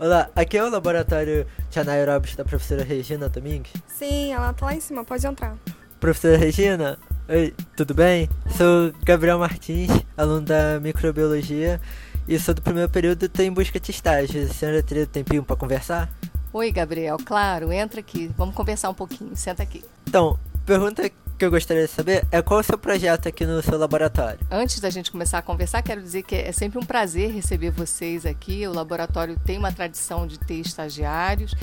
Olá, aqui é o laboratório de anaeróbios da professora Regina Domingues? Sim, ela tá lá em cima, pode entrar. Professora Regina? Oi, tudo bem? Sou Gabriel Martins, aluno da Microbiologia e sou do primeiro período e estou em busca de estágio. A senhora teria tempinho para conversar? Oi, Gabriel, claro, entra aqui, vamos conversar um pouquinho, senta aqui. Então, pergunta que eu gostaria de saber é qual é o seu projeto aqui no seu laboratório? Antes da gente começar a conversar, quero dizer que é sempre um prazer receber vocês aqui. O laboratório tem uma tradição de ter estagiários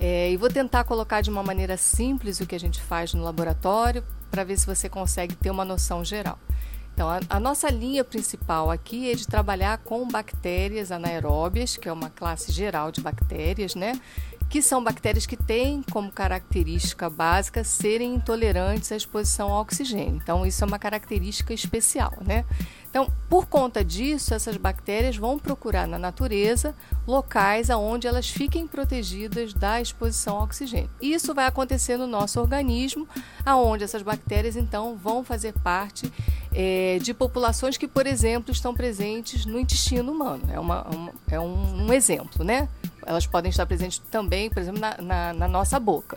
e vou tentar colocar de uma maneira simples o que a gente faz no laboratório, para ver se você consegue ter uma noção geral. Então, a nossa linha principal aqui é de trabalhar com bactérias anaeróbias, que é uma classe geral de bactérias, né? Que são bactérias que têm como característica básica serem intolerantes à exposição ao oxigênio. Então, isso é uma característica especial, né? Então, por conta disso, essas bactérias vão procurar na natureza locais onde elas fiquem protegidas da exposição ao oxigênio. Isso vai acontecer no nosso organismo, onde essas bactérias, então, vão fazer parte de populações que, por exemplo, estão presentes no intestino humano. É um exemplo, né? Elas podem estar presentes também, por exemplo, na nossa boca.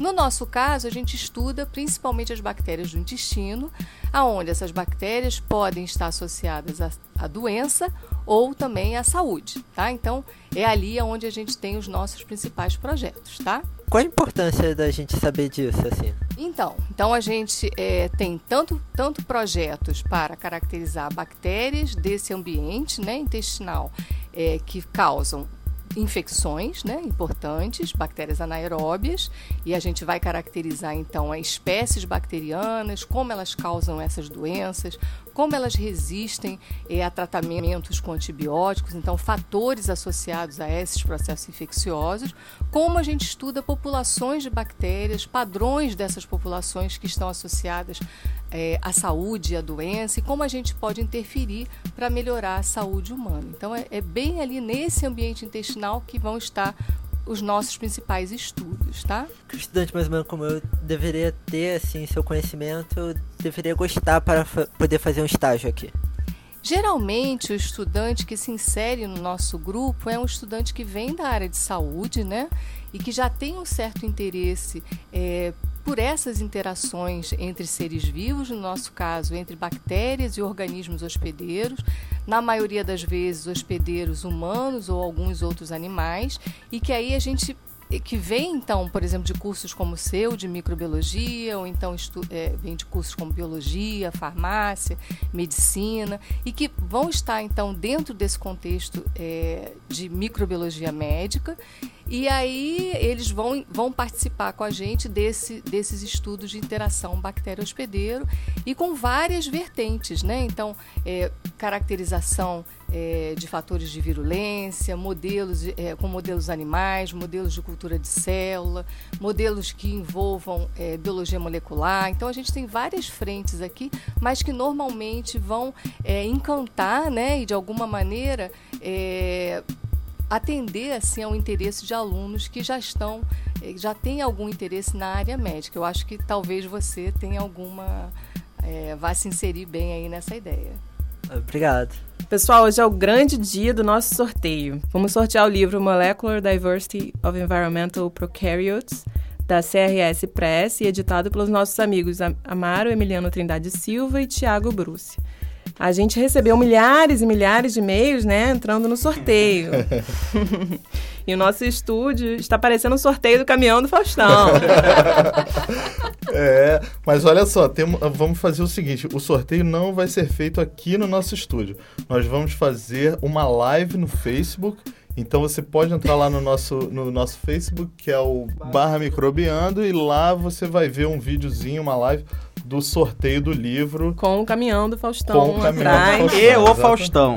No nosso caso, a gente estuda principalmente as bactérias do intestino, onde essas bactérias podem estar associadas à doença ou também à saúde, tá? Então, é ali onde a gente tem os nossos principais projetos, tá? Qual a importância da gente saber disso, assim? Então a gente tem tanto projetos para caracterizar bactérias desse ambiente, né, intestinal, que causam infecções, né, importantes, bactérias anaeróbias, e a gente vai caracterizar então as espécies bacterianas, como elas causam essas doenças, como elas resistem a tratamentos com antibióticos, então fatores associados a esses processos infecciosos, como a gente estuda populações de bactérias, padrões dessas populações que estão associadas à saúde, à doença, e como a gente pode interferir para melhorar a saúde humana. Então é bem ali nesse ambiente intestinal que vão estar os nossos principais estudos, tá? Que o estudante mais ou menos como eu deveria ter, assim, seu conhecimento, deveria gostar para poder fazer um estágio aqui? Geralmente, o estudante que se insere no nosso grupo é um estudante que vem da área de saúde, né? E que já tem um certo interesse por essas interações entre seres vivos, no nosso caso, entre bactérias e organismos hospedeiros, na maioria das vezes hospedeiros humanos ou alguns outros animais, e que aí a gente que vem, então, por exemplo, de cursos como o seu, de microbiologia, ou então vem de cursos como biologia, farmácia, medicina, e que vão estar, então, dentro desse contexto de microbiologia médica, E aí eles vão participar com a gente desses estudos de interação bactéria-hospedeiro e com várias vertentes, né? Então, caracterização de fatores de virulência, modelos com modelos animais, modelos de cultura de célula, modelos que envolvam biologia molecular. Então, a gente tem várias frentes aqui, mas que normalmente vão encantar, né? E, de alguma maneira, atender assim ao interesse de alunos que já têm algum interesse na área médica. Eu acho que talvez você tenha vá se inserir bem aí nessa ideia. Obrigado. Pessoal, hoje é o grande dia do nosso sorteio. Vamos sortear o livro Molecular Diversity of Environmental Prokaryotes, da CRS Press, e editado pelos nossos amigos Amaro Emiliano Trindade Silva e Tiago Bruce. A gente recebeu milhares e milhares de e-mails, né, entrando no sorteio. E o nosso estúdio está parecendo um sorteio do caminhão do Faustão. Mas olha só, vamos fazer o seguinte, o sorteio não vai ser feito aqui no nosso estúdio. Nós vamos fazer uma live no Facebook. Então você pode entrar lá no nosso Facebook, que é o /Microbiando, e lá você vai ver um videozinho, uma live do sorteio do livro. Com o caminhão do Faustão atrás. E o Faustão.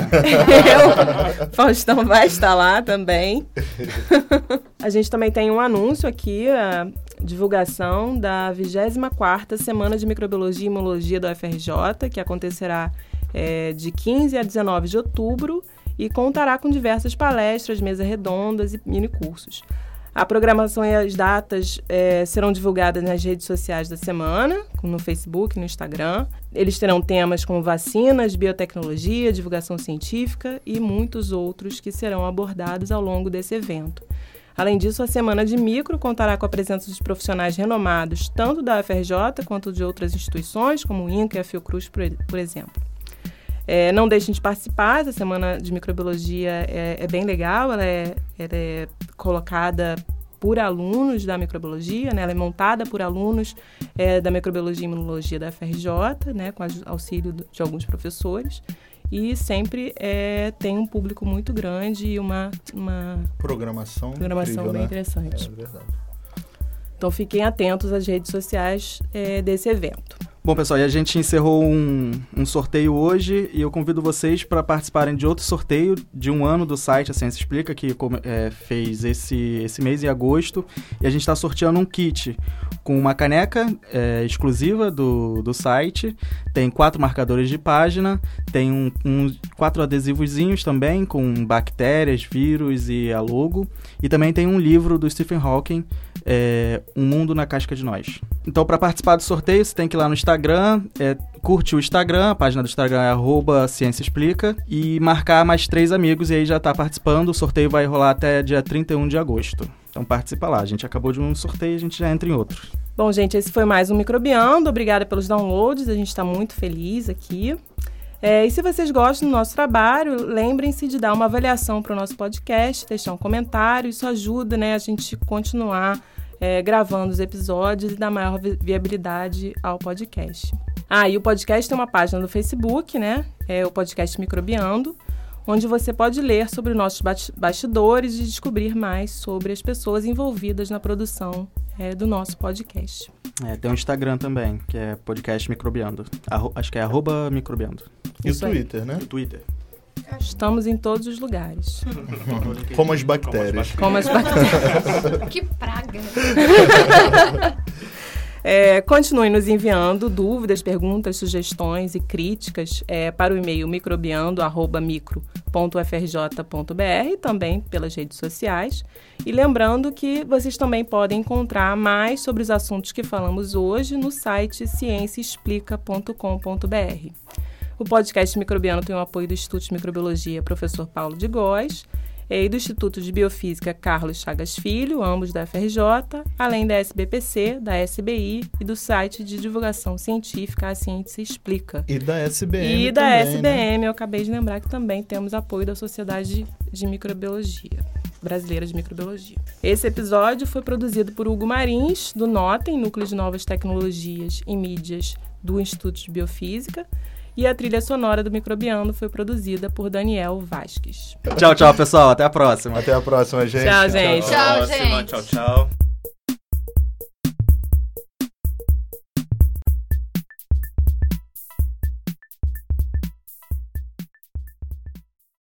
Faustão vai estar lá também. A gente também tem um anúncio aqui, a divulgação da 24ª Semana de Microbiologia e Immunologia da UFRJ, que acontecerá de 15 a 19 de outubro, e contará com diversas palestras, mesas redondas e minicursos. A programação e as datas serão divulgadas nas redes sociais da semana, no Facebook, no Instagram. Eles terão temas como vacinas, biotecnologia, divulgação científica e muitos outros que serão abordados ao longo desse evento. Além disso, a Semana de Micro contará com a presença dos profissionais renomados, tanto da UFRJ quanto de outras instituições, como o INCA e a Fiocruz, por exemplo. Não deixem de participar, essa Semana de Microbiologia é bem legal, ela é colocada por alunos da microbiologia, né? Ela é montada por alunos da microbiologia e imunologia da FRJ, né? Com auxílio de alguns professores, e sempre tem um público muito grande e uma programação incrível, bem, né? Interessante. É verdade. Então fiquem atentos às redes sociais desse evento. Bom, pessoal, e a gente encerrou um sorteio hoje, e eu convido vocês para participarem de outro sorteio de um ano do site A Ciência Explica, que fez esse mês em agosto, e a gente está sorteando um kit com uma caneca exclusiva do site, tem 4 marcadores de página, tem 4 adesivozinhos também com bactérias, vírus e a logo, e também tem um livro do Stephen Hawking, Um Mundo na Casca de Nós. Então, para participar do sorteio, você tem que ir lá no Instagram, curte o Instagram, a página do Instagram é @CiênciaExplica, e marcar mais 3 amigos, e aí já está participando. O sorteio vai rolar até dia 31 de agosto. Então, participa lá. A gente acabou de um sorteio e a gente já entra em outro. Bom, gente, esse foi mais um Microbiando. Obrigada pelos downloads. A gente está muito feliz aqui. E se vocês gostam do nosso trabalho, lembrem-se de dar uma avaliação para o nosso podcast, deixar um comentário. Isso ajuda, né, a gente continuar gravando os episódios e dar maior viabilidade ao podcast. E o podcast tem uma página no Facebook, né? É o podcast Microbiando, onde você pode ler sobre nossos bastidores e descobrir mais sobre as pessoas envolvidas na produção do nosso podcast. Tem um Instagram também, que é podcast Microbiando. Acho que é @Microbiando. E o Twitter, né? O Twitter. Estamos em todos os lugares. Como as bactérias. Que praga. Continuem nos enviando dúvidas, perguntas, sugestões e críticas para o e-mail microbiando@micro.ufrj.br e também pelas redes sociais. E lembrando que vocês também podem encontrar mais sobre os assuntos que falamos hoje no site cienciaexplica.com.br. O podcast Microbiano tem o apoio do Instituto de Microbiologia, professor Paulo de Góes, e do Instituto de Biofísica Carlos Chagas Filho, ambos da UFRJ, além da SBPC, da SBI e do site de divulgação científica A Ciência Explica. E da SBM também, né? Eu acabei de lembrar que também temos apoio da Sociedade de Microbiologia Brasileira de Microbiologia. Esse episódio foi produzido por Hugo Marins, do NOTEM, Núcleo de Novas Tecnologias e Mídias do Instituto de Biofísica, E a trilha sonora do Microbiando foi produzida por Daniel Vasquez. Tchau, pessoal. Até a próxima. Até a próxima, gente. Tchau, gente. Tchau, gente.